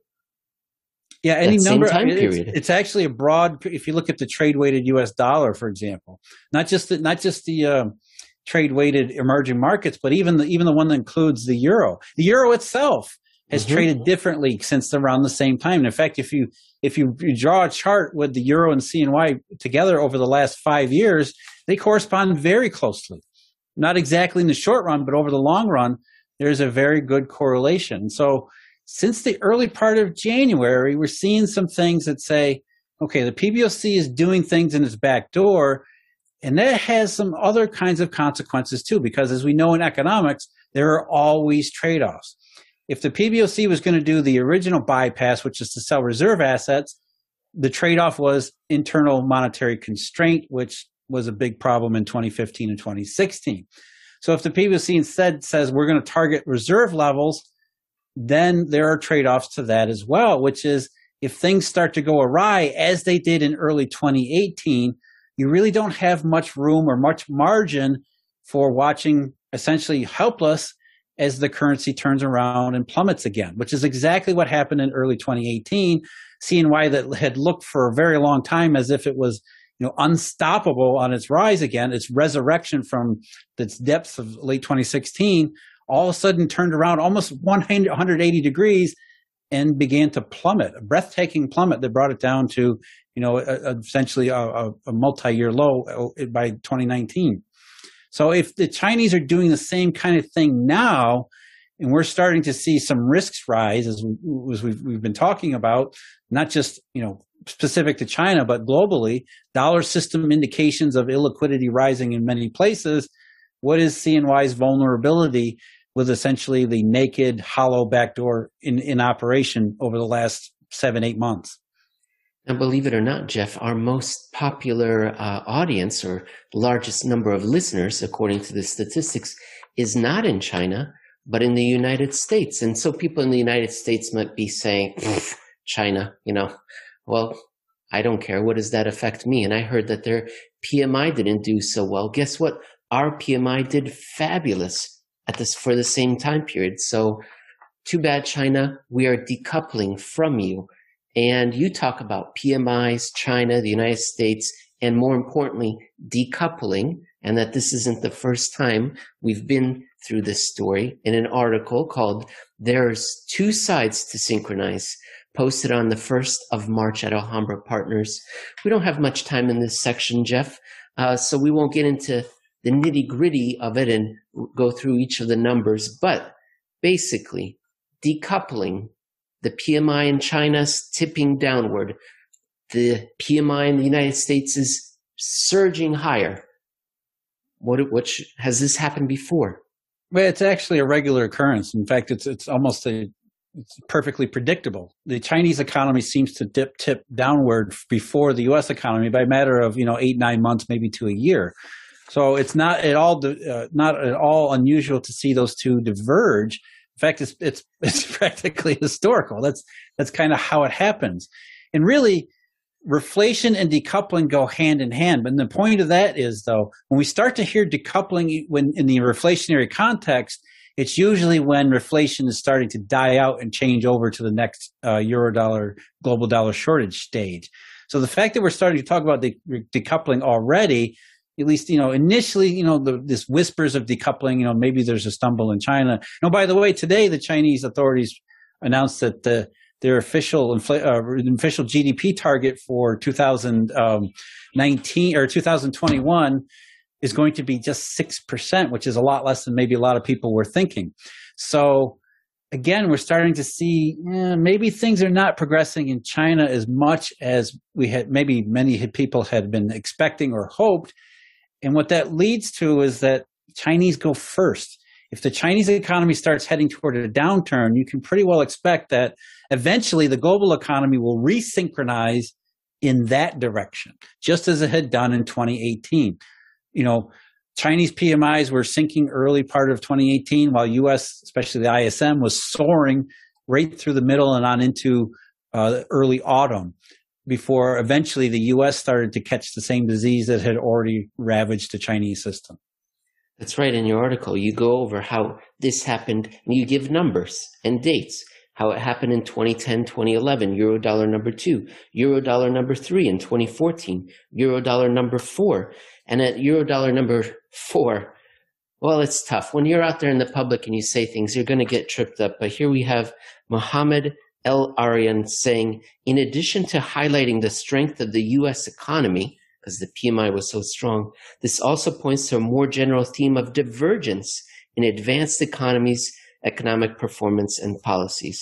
Yeah, any that number. Same time period. It's, it's actually a broad. If you look at the trade-weighted U S dollar, for example, not just the, not just the um, trade-weighted emerging markets, but even the even the one that includes the euro. The euro itself has mm-hmm. traded differently since around the same time. And in fact, if you if you draw a chart with the euro and C N Y together over the last five years, they correspond very closely. Not exactly in the short run, but over the long run, there's a very good correlation. So since the early part of January, we're seeing some things that say, okay, the P B O C is doing things in its back door, and that has some other kinds of consequences too, because as we know in economics, there are always trade-offs. If the P B O C was going to do the original bypass, which is to sell reserve assets, the trade-off was internal monetary constraint, which was a big problem in twenty fifteen and twenty sixteen. So if the P B O C instead says we're going to target reserve levels, then there are trade-offs to that as well, which is if things start to go awry, as they did in early twenty eighteen, you really don't have much room or much margin for watching essentially helpless as the currency turns around and plummets again, which is exactly what happened in early twenty eighteen. C N Y that had looked for a very long time as if it was, you know, unstoppable on its rise again, its resurrection from its depths of late twenty sixteen, all of a sudden turned around almost one hundred eighty degrees and began to plummet, a breathtaking plummet that brought it down to, you know, a, a, essentially a, a, a multi-year low by twenty nineteen. So if the Chinese are doing the same kind of thing now, and we're starting to see some risks rise, as, we, as we've, we've been talking about, not just, you know, specific to China, but globally, dollar system indications of illiquidity rising in many places. What is C N Y's vulnerability with essentially the naked, hollow backdoor in, in operation over the last seven, eight months? Now, believe it or not, Jeff, our most popular uh, audience or largest number of listeners, according to the statistics, is not in China, but in the United States. And so people in the United States might be saying, China, you know, well, I don't care. What does that affect me? And I heard that their P M I didn't do so well. Guess what? Our P M I did fabulous at this for the same time period. So too bad, China, we are decoupling from you. And you talk about P M Is, China, the United States, and more importantly, decoupling, and that this isn't the first time we've been through this story in an article called There's Two Sides to Synchronize, posted on the first of March at Alhambra Partners. We don't have much time in this section, Jeff, uh, so we won't get into the nitty-gritty of it and go through each of the numbers. But basically, decoupling, the P M I in China's tipping downward. The P M I in the United States is surging higher. What, what sh- has this happened before? Well, it's actually a regular occurrence. In fact, it's it's almost a it's perfectly predictable. The Chinese economy seems to dip tip downward before the U S economy by a matter of, you know, eight, nine months, maybe to a year. So it's not at all uh, not at all unusual to see those two diverge. In fact, it's it's, it's practically historical. That's that's kind of how it happens. And really, reflation and decoupling go hand in hand. But the point of that is, though, when we start to hear decoupling when in the reflationary context, it's usually when reflation is starting to die out and change over to the next uh, Eurodollar global dollar shortage stage. So the fact that we're starting to talk about de- decoupling already, at least, you know, initially, you know, the, this whispers of decoupling, you know, maybe there's a stumble in China. No, by the way, today the Chinese authorities announced that the, their official infl- uh, official G D P target for two thousand nineteen or two thousand twenty-one is going to be just six percent, which is a lot less than maybe a lot of people were thinking. So again, we're starting to see eh, maybe things are not progressing in China as much as we had, maybe many people had been expecting or hoped. And what that leads to is that Chinese go first. If the Chinese economy starts heading toward a downturn, you can pretty well expect that eventually the global economy will resynchronize in that direction, just as it had done in twenty eighteen. You know, Chinese P M Is were sinking early part of twenty eighteen, while U S, especially the I S M, was soaring right through the middle and on into uh, early autumn, before eventually the U S started to catch the same disease that had already ravaged the Chinese system. That's right. In your article, you go over how this happened, and you give numbers and dates, how it happened in twenty ten, twenty eleven, Eurodollar number two, Eurodollar number three in twenty fourteen, Eurodollar number four. And at Eurodollar number four, well, it's tough. When you're out there in the public and you say things, you're going to get tripped up. But here we have Mohammed El Aryan saying, in addition to highlighting the strength of the U S economy, because the P M I was so strong, this also points to a more general theme of divergence in advanced economies, economic performance, and policies.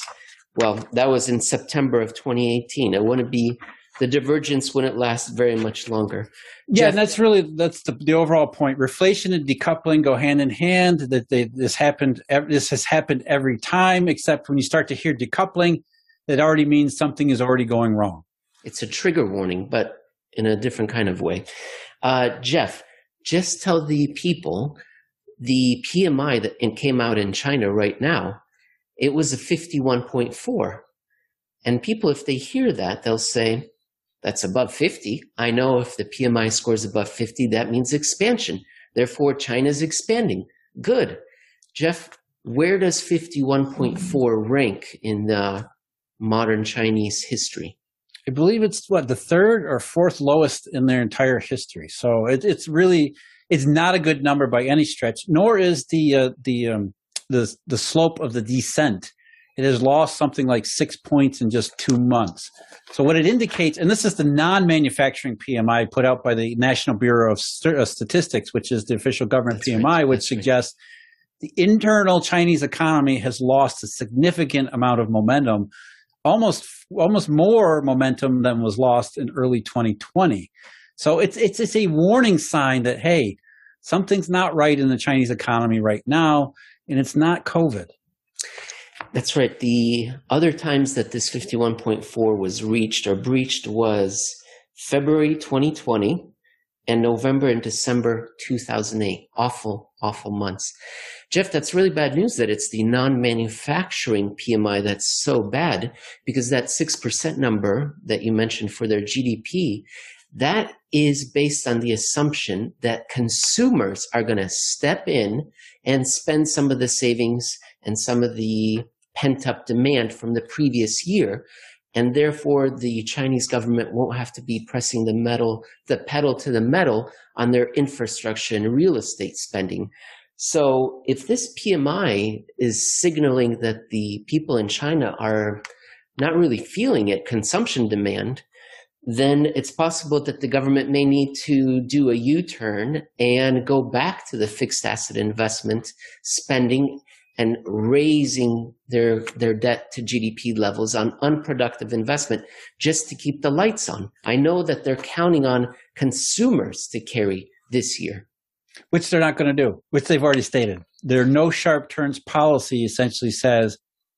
Well, that was in September of twenty eighteen. I want to be, the divergence wouldn't last very much longer. Yeah, Jeff, and that's really, that's the, the overall point. Reflation and decoupling go hand in hand. That they, this happened, this has happened every time, except when you start to hear decoupling, that already means something is already going wrong. It's a trigger warning, but in a different kind of way. Uh, Jeff, just tell the people, the P M I that came out in China right now, it was a fifty-one point four. And people, if they hear that, they'll say, that's above fifty. I know if the P M I scores above fifty, that means expansion. Therefore, China's expanding. Good. Jeff, where does fifty-one point four rank in uh, modern Chinese history? I believe it's, what, the third or fourth lowest in their entire history. So it, it's really, it's not a good number by any stretch, nor is the, uh, the, um, the, the slope of the descent. It has lost something like six points in just two months. So what it indicates, and this is the non-manufacturing P M I put out by the National Bureau of Statistics, which is the official government P M I, right, which suggests right. The internal Chinese economy has lost a significant amount of momentum, almost almost more momentum than was lost in early twenty twenty. So it's, it's, it's a warning sign that, hey, something's not right in the Chinese economy right now, and it's not COVID. That's right. The other times that this fifty-one point four was reached or breached was February twenty twenty and November and December two thousand eight. Awful, awful months. Jeff, that's really bad news that it's the non-manufacturing P M I that's so bad, because that six percent number that you mentioned for their G D P, that is based on the assumption that consumers are going to step in and spend some of the savings and some of the pent-up demand from the previous year, and therefore the Chinese government won't have to be pressing the metal, the pedal to the metal on their infrastructure and real estate spending. So if this P M I is signaling that the people in China are not really feeling it, consumption demand, then it's possible that the government may need to do a U-turn and go back to the fixed asset investment spending and raising their, their debt to G D P levels on unproductive investment just to keep the lights on. I know that they're counting on consumers to carry this year. Which they're not going to do, which they've already stated. Their no sharp turns policy essentially says,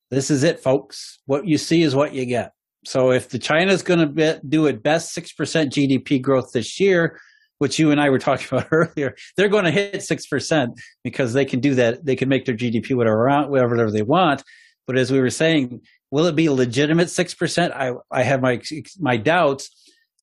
this is it, folks. What you see is what you get. So if the China's going to be, do at best six percent G D P growth this year, which you and I were talking about earlier, they're going to hit six percent because they can do that. They can make their G D P whatever, whatever, whatever they want. But as we were saying, will it be a legitimate six percent? I, I have my, my doubts.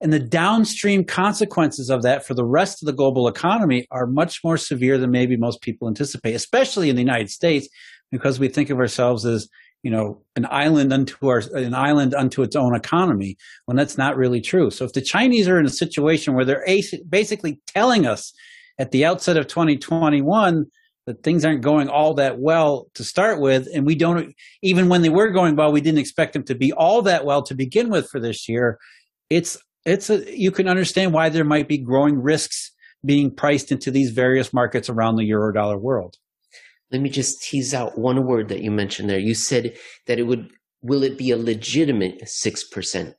And the downstream consequences of that for the rest of the global economy are much more severe than maybe most people anticipate, especially in the United States, because we think of ourselves as, you know, an island unto our, an island unto its own economy, when that's not really true. So if the Chinese are in a situation where they're basically telling us at the outset of twenty twenty-one that things aren't going all that well to start with, and we don't, even when they were going well, we didn't expect them to be all that well to begin with for this year, it's, it's a, you can understand why there might be growing risks being priced into these various markets around the Eurodollar world. Let me just tease out one word that you mentioned there. You said that it would, will it be a legitimate six percent?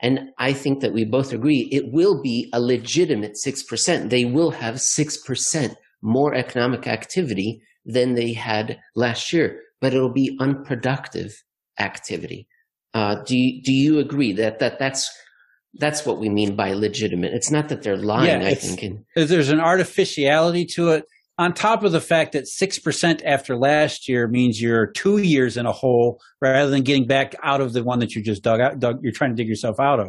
And I think that we both agree it will be a legitimate six percent. They will have six percent more economic activity than they had last year, but it'll be unproductive activity. Uh, do you, do you agree that, that that's, that's what we mean by legitimate? It's not that they're lying, yeah, I think. And there's an artificiality to it. On top of the fact that six percent after last year means you're two years in a hole rather than getting back out of the one that you just dug out, dug, you're trying to dig yourself out of.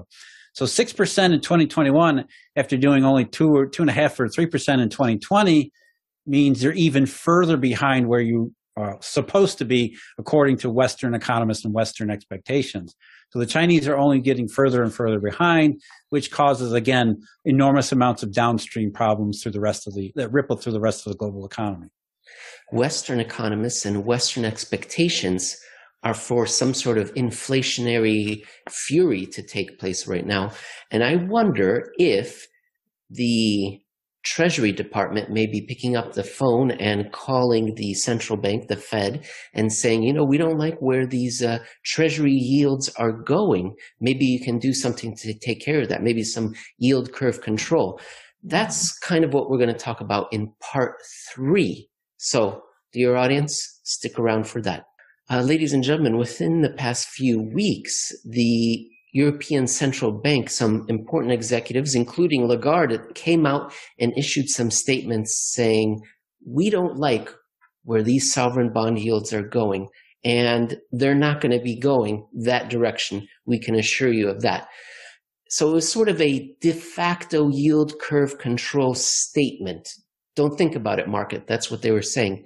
So six percent in twenty twenty-one after doing only two or two and a half or three percent in twenty twenty means you're even further behind where you are supposed to be according to Western economists and Western expectations. So the Chinese are only getting further and further behind, which causes, again, enormous amounts of downstream problems through the rest of the that ripple through the rest of the global economy. Western economists and Western expectations are for some sort of inflationary fury to take place right now. And I wonder if the Treasury Department may be picking up the phone and calling the central bank, the Fed, and saying, you know, we don't like where these uh, Treasury yields are going. Maybe you can do something to take care of that. Maybe some yield curve control. That's kind of what we're going to talk about in part three. So, dear audience, stick around for that. Uh, ladies and gentlemen, within the past few weeks, the European Central Bank, some important executives, including Lagarde, came out and issued some statements saying, we don't like where these sovereign bond yields are going, and they're not going to be going that direction. We can assure you of that. So it was sort of a de facto yield curve control statement. Don't think about it, market. That's what they were saying.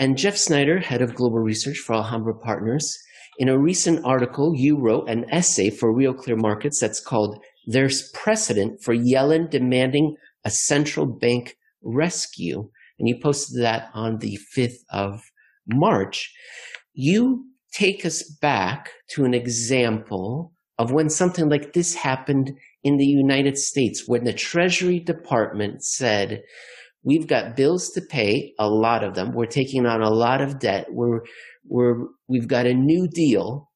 And Jeff Snider, head of global research for Alhambra Partners, in a recent article, you wrote an essay for Real Clear Markets that's called There's Precedent for Yellen Demanding a Central Bank Rescue. And you posted that on the fifth of March. You take us back to an example of when something like this happened in the United States, when the Treasury Department said, we've got bills to pay, a lot of them. We're taking on a lot of debt. We're, we're, we've got a new deal,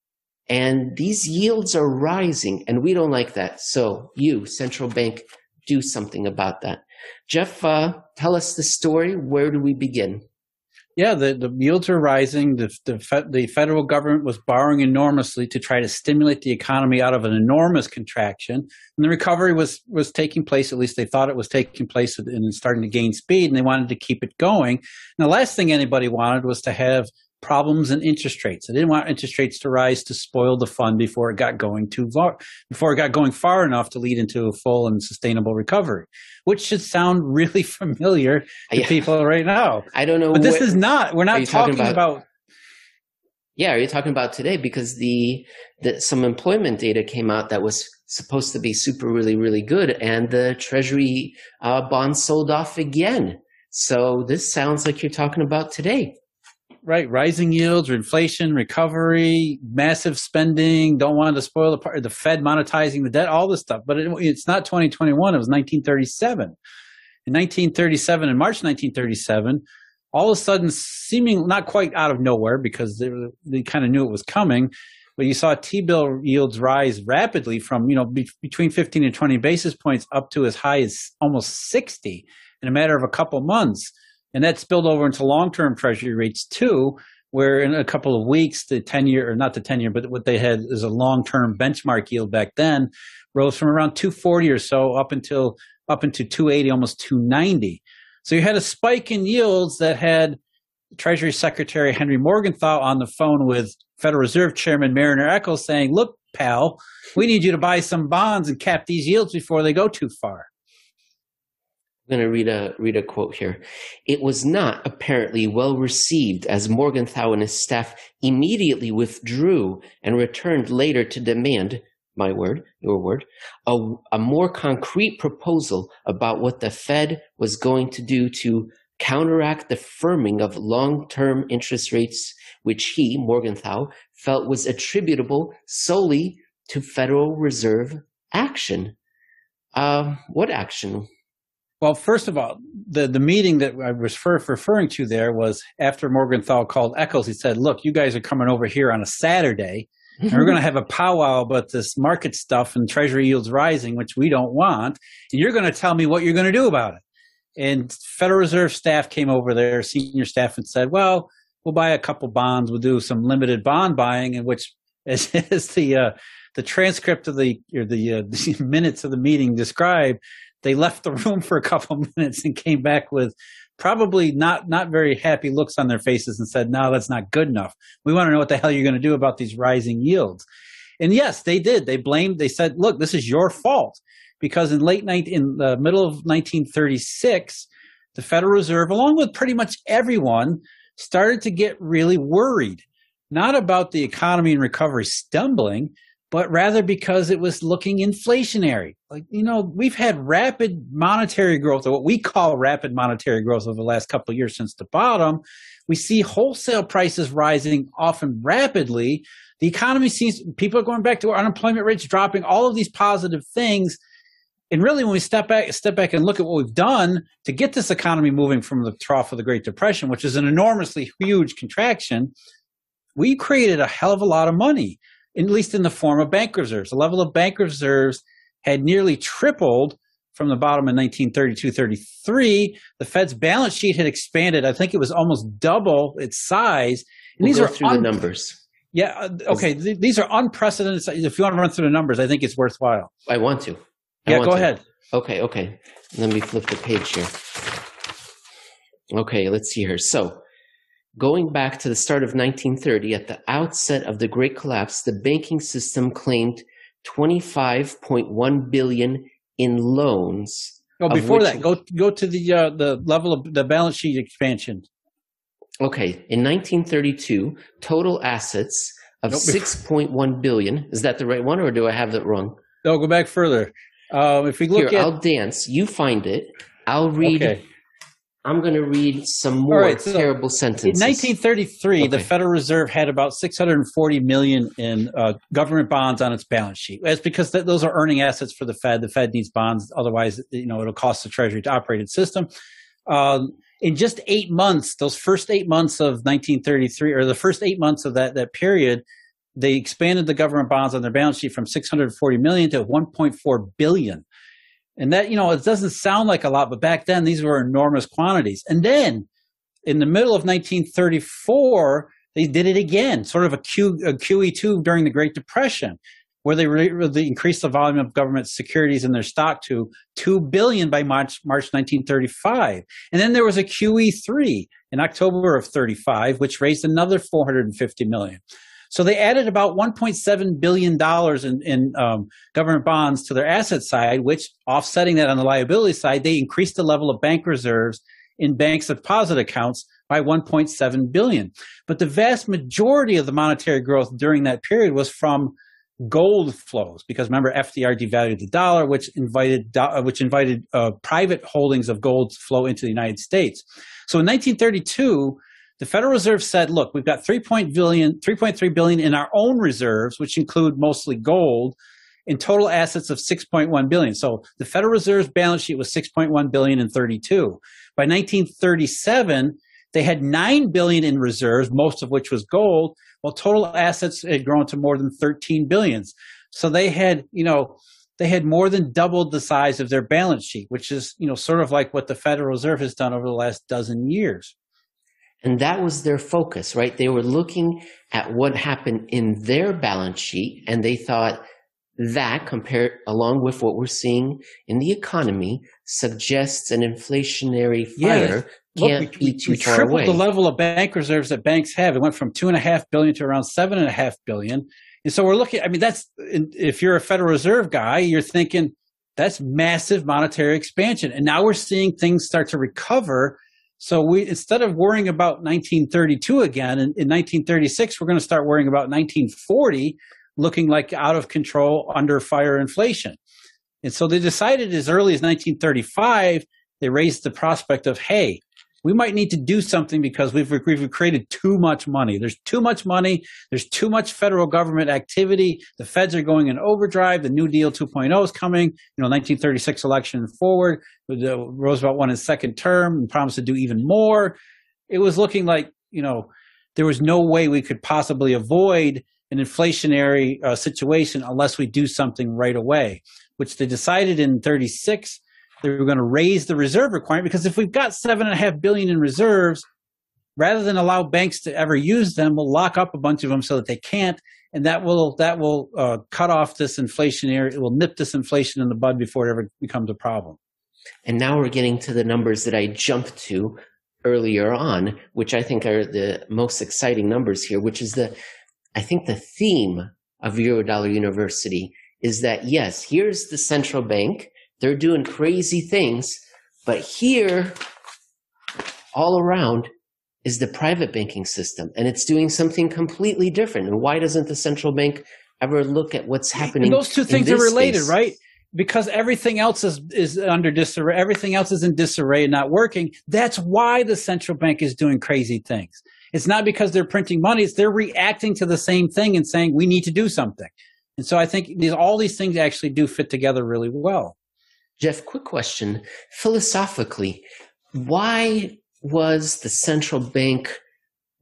and these yields are rising, and we don't like that. So you, central bank, do something about that. Jeff, uh, tell us the story. Where do we begin? Yeah, the, the yields are rising. The, the, the federal government was borrowing enormously to try to stimulate the economy out of an enormous contraction. And the recovery was, was taking place, at least they thought it was taking place, and starting to gain speed, and they wanted to keep it going. And the last thing anybody wanted was to have problems in interest rates. They didn't want interest rates to rise to spoil the fund before it got going too far, before it got going far enough to lead into a full and sustainable recovery, which should sound really familiar to yeah. people right now. I don't know. But this is not, we're not talking, talking about, about. Yeah. Are you talking about today? Because the, the, some employment data came out that was supposed to be super, really, really good. And the Treasury uh, bonds sold off again. So this sounds like you're talking about today. Right, rising yields, inflation, recovery, massive spending, don't want to spoil the part, the Fed monetizing the debt, all this stuff. But it, it's not twenty twenty-one, it was nineteen thirty-seven. In nineteen thirty-seven, in March nineteen thirty-seven, all of a sudden, seeming not quite out of nowhere because they, they kind of knew it was coming, but you saw T-bill yields rise rapidly from, you know, be, between fifteen and twenty basis points up to as high as almost sixty in a matter of a couple months. And that spilled over into long-term Treasury rates too, where in a couple of weeks, the ten-year, or not the ten-year, but what they had is a long-term benchmark yield back then, rose from around two forty or so up until up into two eighty, almost two ninety. So you had a spike in yields that had Treasury Secretary Henry Morgenthau on the phone with Federal Reserve Chairman Mariner Eccles saying, look, pal, we need you to buy some bonds and cap these yields before they go too far. I'm going to read a, read a quote here. It was not apparently well received as Morgenthau and his staff immediately withdrew and returned later to demand, my word, your word, a, a more concrete proposal about what the Fed was going to do to counteract the firming of long-term interest rates, which he, Morgenthau, felt was attributable solely to Federal Reserve action. Uh, what action? Well, first of all, the, the meeting that I was refer, referring to there was after Morgenthau called Eccles. He said, look, you guys are coming over here on a Saturday, and we're going to have a powwow about this market stuff and Treasury yields rising, which we don't want. And you're going to tell me what you're going to do about it. And Federal Reserve staff came over there, senior staff, and said, well, we'll buy a couple bonds. We'll do some limited bond buying, in which as, as the uh, the transcript of the, or the, uh, the minutes of the meeting described, they left the room for a couple minutes and came back with probably not not very happy looks on their faces and said, no, that's not good enough. We want to know what the hell you're going to do about these rising yields. And yes, they did. They blamed, they said, look, this is your fault. Because in late night, in the middle of nineteen thirty-six, the Federal Reserve, along with pretty much everyone, started to get really worried, not about the economy and recovery stumbling, but rather because it was looking inflationary. Like, you know, we've had rapid monetary growth, or what we call rapid monetary growth, over the last couple of years since the bottom. We see wholesale prices rising, often rapidly. The economy seems, people are going back to unemployment rates dropping, all of these positive things. And really, when we step back, step back and look at what we've done to get this economy moving from the trough of the Great Depression, which is an enormously huge contraction, we created a hell of a lot of money, at least in the form of bank reserves. The level of bank reserves had nearly tripled from the bottom in nineteen thirty-two thirty-three. The Fed's balance sheet had expanded. I think it was almost double its size. And we'll these go are through un- the numbers. Yeah. Okay. Th- these are unprecedented. If you want to run through the numbers, I think it's worthwhile. I want to. I yeah, want go to. ahead. Okay. Okay. Let me flip the page here. Okay. Let's see here. So, going back to the start of nineteen thirty, at the outset of the Great Collapse, the banking system claimed twenty-five point one billion dollars in loans. Oh, before that, go go to the uh, the level of the balance sheet expansion. Okay, in nineteen thirty-two, total assets of nope. six point one billion dollars. Is that the right one, or do I have that wrong? No, go back further. Uh, if we look here, at- I'll dance. You find it. I'll read. Okay. I'm going to read some more right, so terrible sentences. In nineteen thirty-three, okay. the Federal Reserve had about six hundred forty million dollars in uh, government bonds on its balance sheet. That's because th- those are earning assets for the Fed. The Fed needs bonds. Otherwise, you know, it'll cost the Treasury to operate its system. Um, in just eight months, those first eight months of nineteen thirty-three, or the first eight months of that, that period, they expanded the government bonds on their balance sheet from six hundred forty million dollars to one point four billion dollars. And that, you know, it doesn't sound like a lot, but back then these were enormous quantities. And then in the middle of nineteen thirty-four, they did it again, sort of a, Q, a Q E two during the Great Depression, where they, re, they increased the volume of government securities in their stock to two billion dollars by March, March nineteen thirty-five. And then there was a Q E three in October of thirty-five, which raised another four hundred fifty million dollars. So they added about one point seven billion dollars in, in um, government bonds to their asset side, which, offsetting that on the liability side, they increased the level of bank reserves in banks' deposit accounts by one point seven billion dollars. But the vast majority of the monetary growth during that period was from gold flows, because remember, F D R devalued the dollar, which invited do- which invited uh, private holdings of gold to flow into the United States. So in nineteen thirty-two, the Federal Reserve said, look, we've got three point three billion dollars in our own reserves, which include mostly gold, and total assets of six point one billion dollars. So the Federal Reserve's balance sheet was six point one billion dollars in thirty-two. By nineteen thirty-seven, they had nine billion dollars in reserves, most of which was gold, while total assets had grown to more than thirteen billion dollars. So they had, you know, they had more than doubled the size of their balance sheet, which is, you know, sort of like what the Federal Reserve has done over the last dozen years. And that was their focus, right? They were looking at what happened in their balance sheet, and they thought that, compared along with what we're seeing in the economy, suggests an inflationary fire yeah, can't look, we, be too we far away. We tripled the level of bank reserves that banks have. It went from two and a half billion to around seven and a half billion. And so we're looking. I mean, that's if you're a Federal Reserve guy, you're thinking that's massive monetary expansion. And now we're seeing things start to recover. So we, instead of worrying about nineteen thirty-two again, in, in nineteen thirty-six, we're going to start worrying about nineteen forty looking like out of control, under fire inflation. And so they decided as early as nineteen thirty-five, they raised the prospect of, hey, we might need to do something because we've, we've created too much money. There's too much money. There's too much federal government activity. The feds are going in overdrive. The New Deal two point oh is coming. You know, nineteen thirty-six election forward. Roosevelt won his second term and promised to do even more. It was looking like, you know, there was no way we could possibly avoid an inflationary uh, situation unless we do something right away, which they decided in thirty-six. They were going to raise the reserve requirement, because if we've got seven and a half billion in reserves, rather than allow banks to ever use them, we'll lock up a bunch of them so that they can't, and that will that will uh, cut off this inflationary. It will nip this inflation in the bud before it ever becomes a problem. And now we're getting to the numbers that I jumped to earlier on, which I think are the most exciting numbers here. Which is the, I think the theme of Eurodollar University is that yes, here's the central bank. They're doing crazy things, but here, all around, is the private banking system, and it's doing something completely different. And why doesn't the central bank ever look at what's happening? And those two things are related, space? Right? Because everything else is is under disarray. Everything else is in disarray and not working. That's why the central bank is doing crazy things. It's not because they're printing money. It's they're reacting to the same thing and saying we need to do something. And so I think these all these things actually do fit together really well. Jeff, quick question. Philosophically, why was the central bank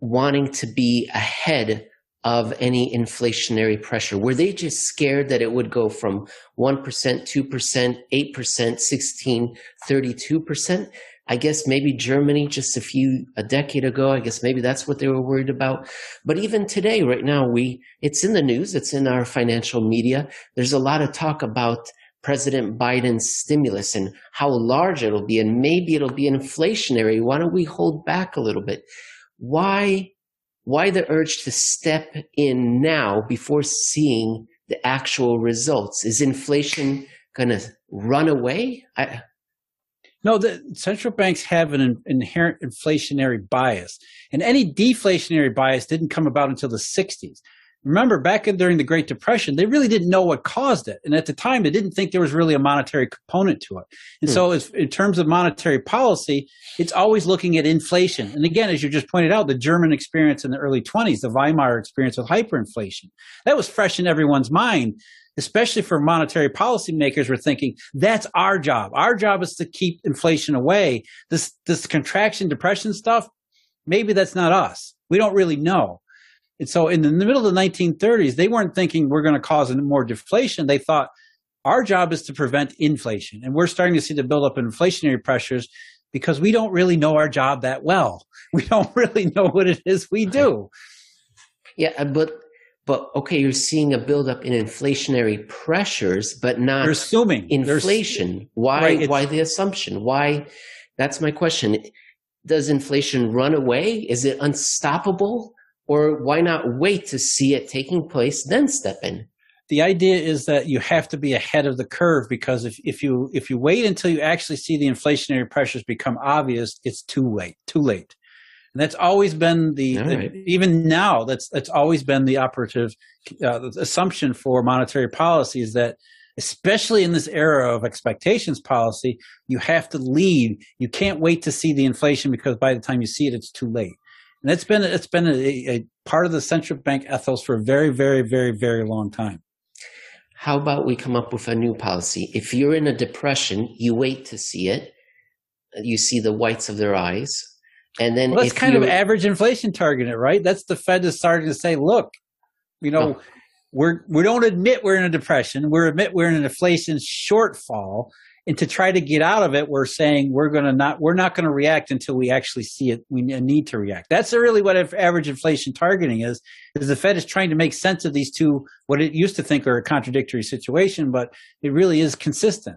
wanting to be ahead of any inflationary pressure? Were they just scared that it would go from one percent, two percent, eight percent, sixteen, thirty-two percent? I guess maybe Germany just a few, a decade ago, I guess maybe that's what they were worried about. But even today, right now, we it's in the news, it's in our financial media. There's a lot of talk about President Biden's stimulus and how large it'll be, and maybe it'll be inflationary. Why don't we hold back a little bit? Why, why the urge to step in now before seeing the actual results? Is inflation going to run away? I... No, the central banks have an in, inherent inflationary bias, and any deflationary bias didn't come about until the sixties. Remember, back in, during the Great Depression, they really didn't know what caused it. And at the time, they didn't think there was really a monetary component to it. And hmm. so it's, in terms of monetary policy, it's always looking at inflation. And again, as you just pointed out, the German experience in the early twenties, the Weimar experience with hyperinflation, that was fresh in everyone's mind, especially for monetary policymakers were thinking, that's our job. Our job is to keep inflation away. This, this contraction, depression stuff, maybe that's not us. We don't really know. And so in the middle of the nineteen thirties, they weren't thinking we're going to cause more deflation. They thought our job is to prevent inflation. And we're starting to see the buildup in inflationary pressures because we don't really know our job that well. We don't really know what it is we do. Yeah, but but okay, you're seeing a buildup in inflationary pressures, but not they're assuming inflation. They're, why right, why the assumption? Why? That's my question. Does inflation run away? Is it unstoppable? Or why not wait to see it taking place, then step in? The idea is that you have to be ahead of the curve, because if, if you if you wait until you actually see the inflationary pressures become obvious, it's too late, too late. And that's always been the, right. the even now, that's that's always been the operative uh, assumption for monetary policy, is that especially in this era of expectations policy, you have to lead. You can't wait to see the inflation, because by the time you see it, it's too late. And it's been, it's been a, a part of the central bank ethos for a very, very, very, very long time. How about we come up with a new policy? If you're in a depression, you wait to see it. You see the whites of their eyes. And then well, that's if kind of average inflation targeted, right? That's the Fed is starting to say, look, you know, oh. we're, we don't admit we're in a depression. We admit we're in an inflation shortfall. And to try to get out of it, we're saying we're going to not we're not going to react until we actually see it. We need to react. That's really what average inflation targeting is. Is the Fed is trying to make sense of these two, what it used to think are a contradictory situation, but it really is consistent.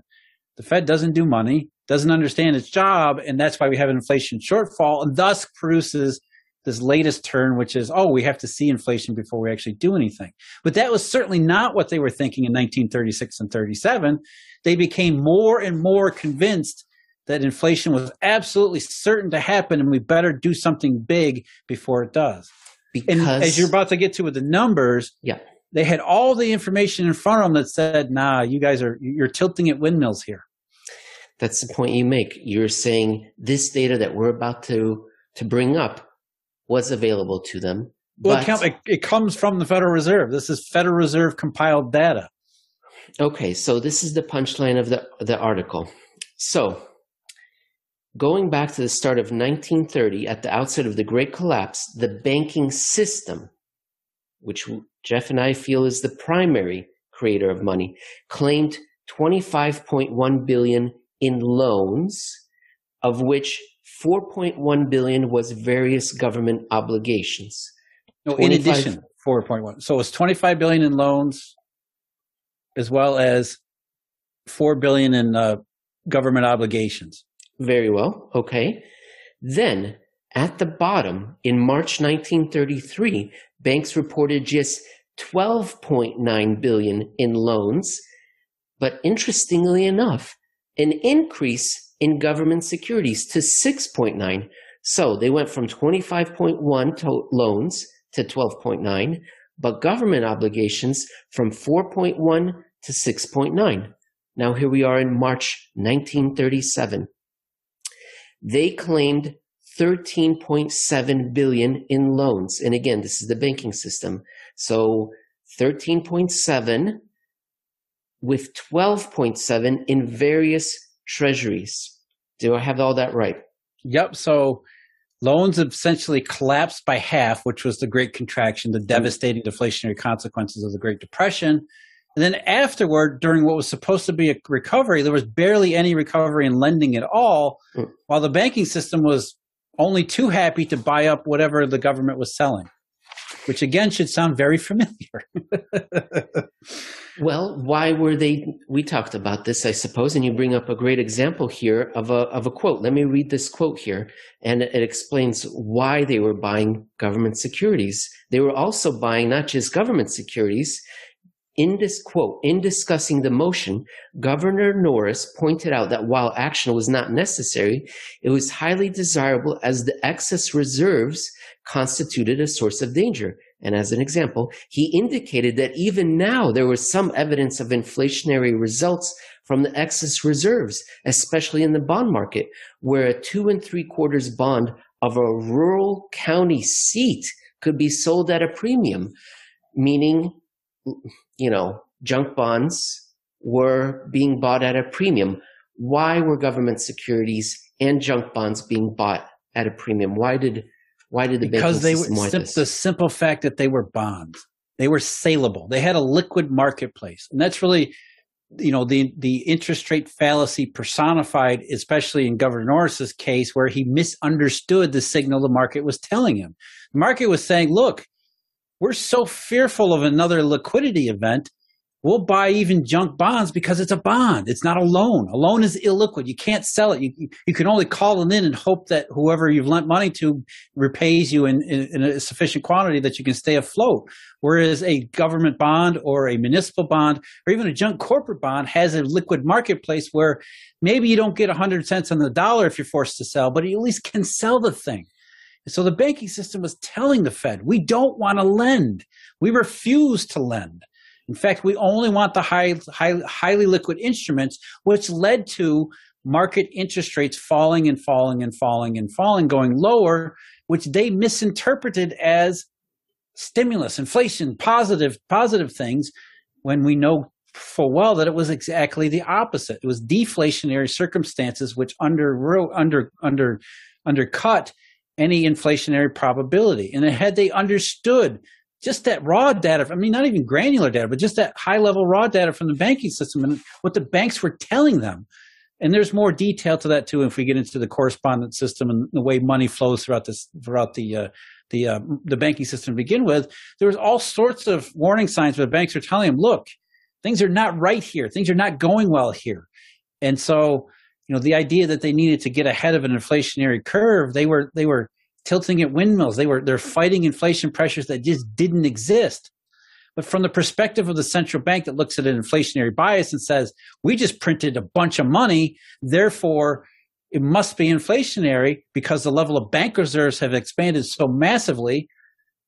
The Fed doesn't do money, doesn't understand its job, and that's why we have an inflation shortfall, and thus produces this latest turn, which is, oh, we have to see inflation before we actually do anything. But that was certainly not what they were thinking in nineteen thirty-six and thirty-seven. They became more and more convinced that inflation was absolutely certain to happen, and we better do something big before it does. Because, and as you're about to get to with the numbers, yeah. they had all the information in front of them that said, nah, you guys are, you're tilting at windmills here. that's the point you make. You're saying this data that we're about to to bring up was available to them. Well, but it, it comes from the Federal Reserve. This is Federal Reserve compiled data. Okay, so this is the punchline of the, the article. So going back to the start of nineteen thirty, at the outset of the Great Collapse, the banking system, which Jeff and I feel is the primary creator of money, claimed twenty-five point one billion dollars in loans, of which four point one billion dollars was various government obligations. No, in addition, four point one. So it's twenty-five billion dollars in loans, as well as four billion dollars in uh, government obligations. Very well. Okay. Then at the bottom, in March nineteen thirty-three, banks reported just twelve point nine billion dollars in loans, but interestingly enough, an increase in government securities to six point nine. So they went from twenty-five point one to loans to twelve point nine, but government obligations from four point one to six point nine. Now here we are in March nineteen thirty-seven. They claimed thirteen point seven billion dollars in loans. And again, this is the banking system. So thirteen point seven with twelve point seven in various treasuries. Do I have all that right? Yep. So loans essentially collapsed by half, which was the Great Contraction, the devastating deflationary consequences of the Great Depression. And then afterward, during what was supposed to be a recovery, there was barely any recovery in lending at all, mm. while the banking system was only too happy to buy up whatever the government was selling, which again should sound very familiar. Well, why were they – we talked about this, I suppose, and you bring up a great example here of a, of a quote. Let me read this quote here, and it explains why they were buying government securities. They were also buying not just government securities. In this quote, in discussing the motion, Governor Norris pointed out that while action was not necessary, it was highly desirable as the excess reserves constituted a source of danger. And as an example, he indicated that even now there was some evidence of inflationary results from the excess reserves, especially in the bond market, where a two and three quarters bond of a rural county seat could be sold at a premium, meaning, you know, junk bonds were being bought at a premium. Why were government securities and junk bonds being bought at a premium? Why did why did the because banking system want this? Because the simple fact that they were bonds, they were saleable. They had a liquid marketplace, and that's really, you know, the the interest rate fallacy personified, especially in Governor Norris's case, where he misunderstood the signal the market was telling him. The market was saying, "Look, we're so fearful of another liquidity event, we'll buy even junk bonds because it's a bond. It's not a loan. A loan is illiquid. You can't sell it. You, you can only call them in and hope that whoever you've lent money to repays you in, in, in a sufficient quantity that you can stay afloat." Whereas a government bond or a municipal bond or even a junk corporate bond has a liquid marketplace where maybe you don't get one hundred cents on the dollar if you're forced to sell, but you at least can sell the thing. So the banking system was telling the Fed, we don't want to lend. We refuse to lend. In fact, we only want the high, high, highly liquid instruments, which led to market interest rates falling and falling and falling and falling, going lower, which they misinterpreted as stimulus, inflation, positive, positive things, when we know full well that it was exactly the opposite. It was deflationary circumstances which under, under, under, undercut any inflationary probability. And had they understood just that raw data, I mean, not even granular data, but just that high-level raw data from the banking system and what the banks were telling them. And there's more detail to that, too, if we get into the correspondence system and the way money flows throughout, this, throughout the, uh, the, uh, the banking system to begin with. There was all sorts of warning signs where the banks were telling them, look, things are not right here. Things are not going well here. And so, you know, the idea that they needed to get ahead of an inflationary curve, they were they were tilting at windmills. They were they're fighting inflation pressures that just didn't exist. But from the perspective of the central bank that looks at an inflationary bias and says, we just printed a bunch of money, therefore it must be inflationary because the level of bank reserves have expanded so massively,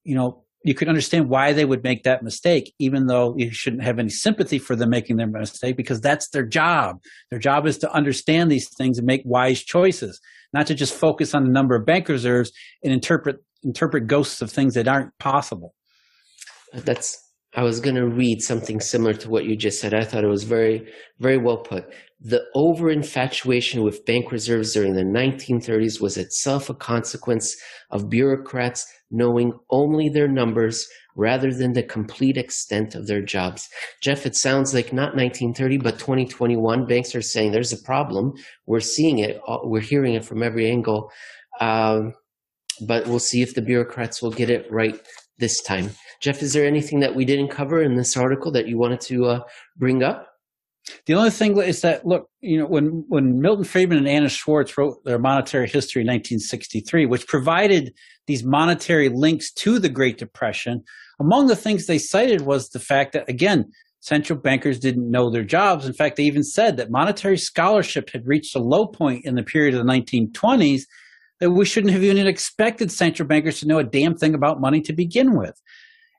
you know, you could understand why they would make that mistake, even though you shouldn't have any sympathy for them making their mistake, because that's their job. Their job is to understand these things and make wise choices, not to just focus on the number of bank reserves and interpret interpret ghosts of things that aren't possible. That's, I was going to read something similar to what you just said. I thought it was very, very well put. The over-infatuation with bank reserves during the nineteen thirties was itself a consequence of bureaucrats knowing only their numbers rather than the complete extent of their jobs. Jeff, it sounds like not nineteen thirty, but twenty twenty-one, banks are saying there's a problem. We're seeing it. We're hearing it from every angle. Um, but we'll see if the bureaucrats will get it right this time. Jeff, is there anything that we didn't cover in this article that you wanted to uh, bring up? The only thing is that, look, you know, when, when Milton Friedman and Anna Schwartz wrote their Monetary History in nineteen sixty-three, which provided these monetary links to the Great Depression, among the things they cited was the fact that, again, central bankers didn't know their jobs. In fact, they even said that monetary scholarship had reached a low point in the period of the nineteen twenties, that we shouldn't have even expected central bankers to know a damn thing about money to begin with.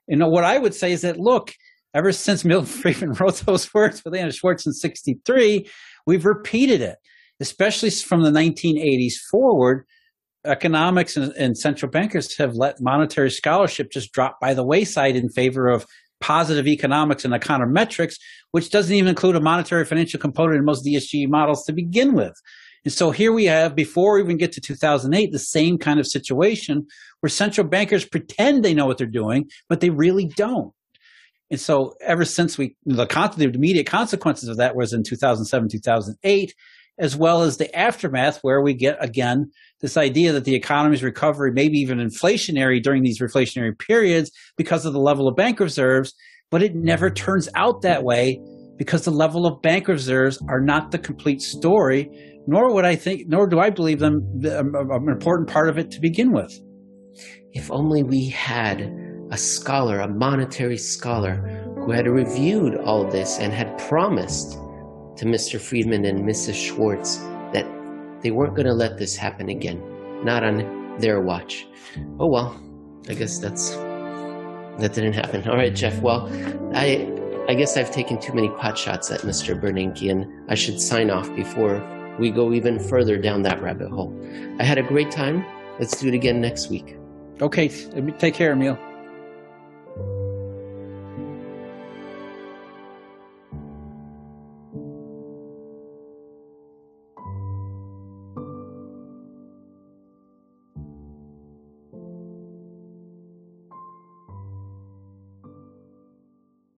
You know, what I would say is that, look, ever since Milton Friedman wrote those words with Anna Schwartz in sixty-three, we've repeated it, especially from the nineteen eighties forward. Economics and, and central bankers have let monetary scholarship just drop by the wayside in favor of positive economics and econometrics, which doesn't even include a monetary financial component in most D S G E models to begin with. And so here we have, before we even get to two thousand eight, the same kind of situation where central bankers pretend they know what they're doing, but they really don't. And so ever since we, the, the immediate consequences of that was in two thousand seven, two thousand eight, as well as the aftermath where we get, again, this idea that the economy's recovery, maybe even inflationary during these reflationary periods because of the level of bank reserves, but it never turns out that way because the level of bank reserves are not the complete story, nor would I think, nor do I believe them an important part of it to begin with. If only we had a scholar, a monetary scholar, who had reviewed all this and had promised to Mister Friedman and Missus Schwartz that they weren't going to let this happen again, not on their watch. Oh well, I guess that's that didn't happen. All right, Jeff. Well, I I guess I've taken too many pot shots at Mister Bernanke, and I should sign off before we go even further down that rabbit hole. I had a great time. Let's do it again next week. Okay, take care, Emil.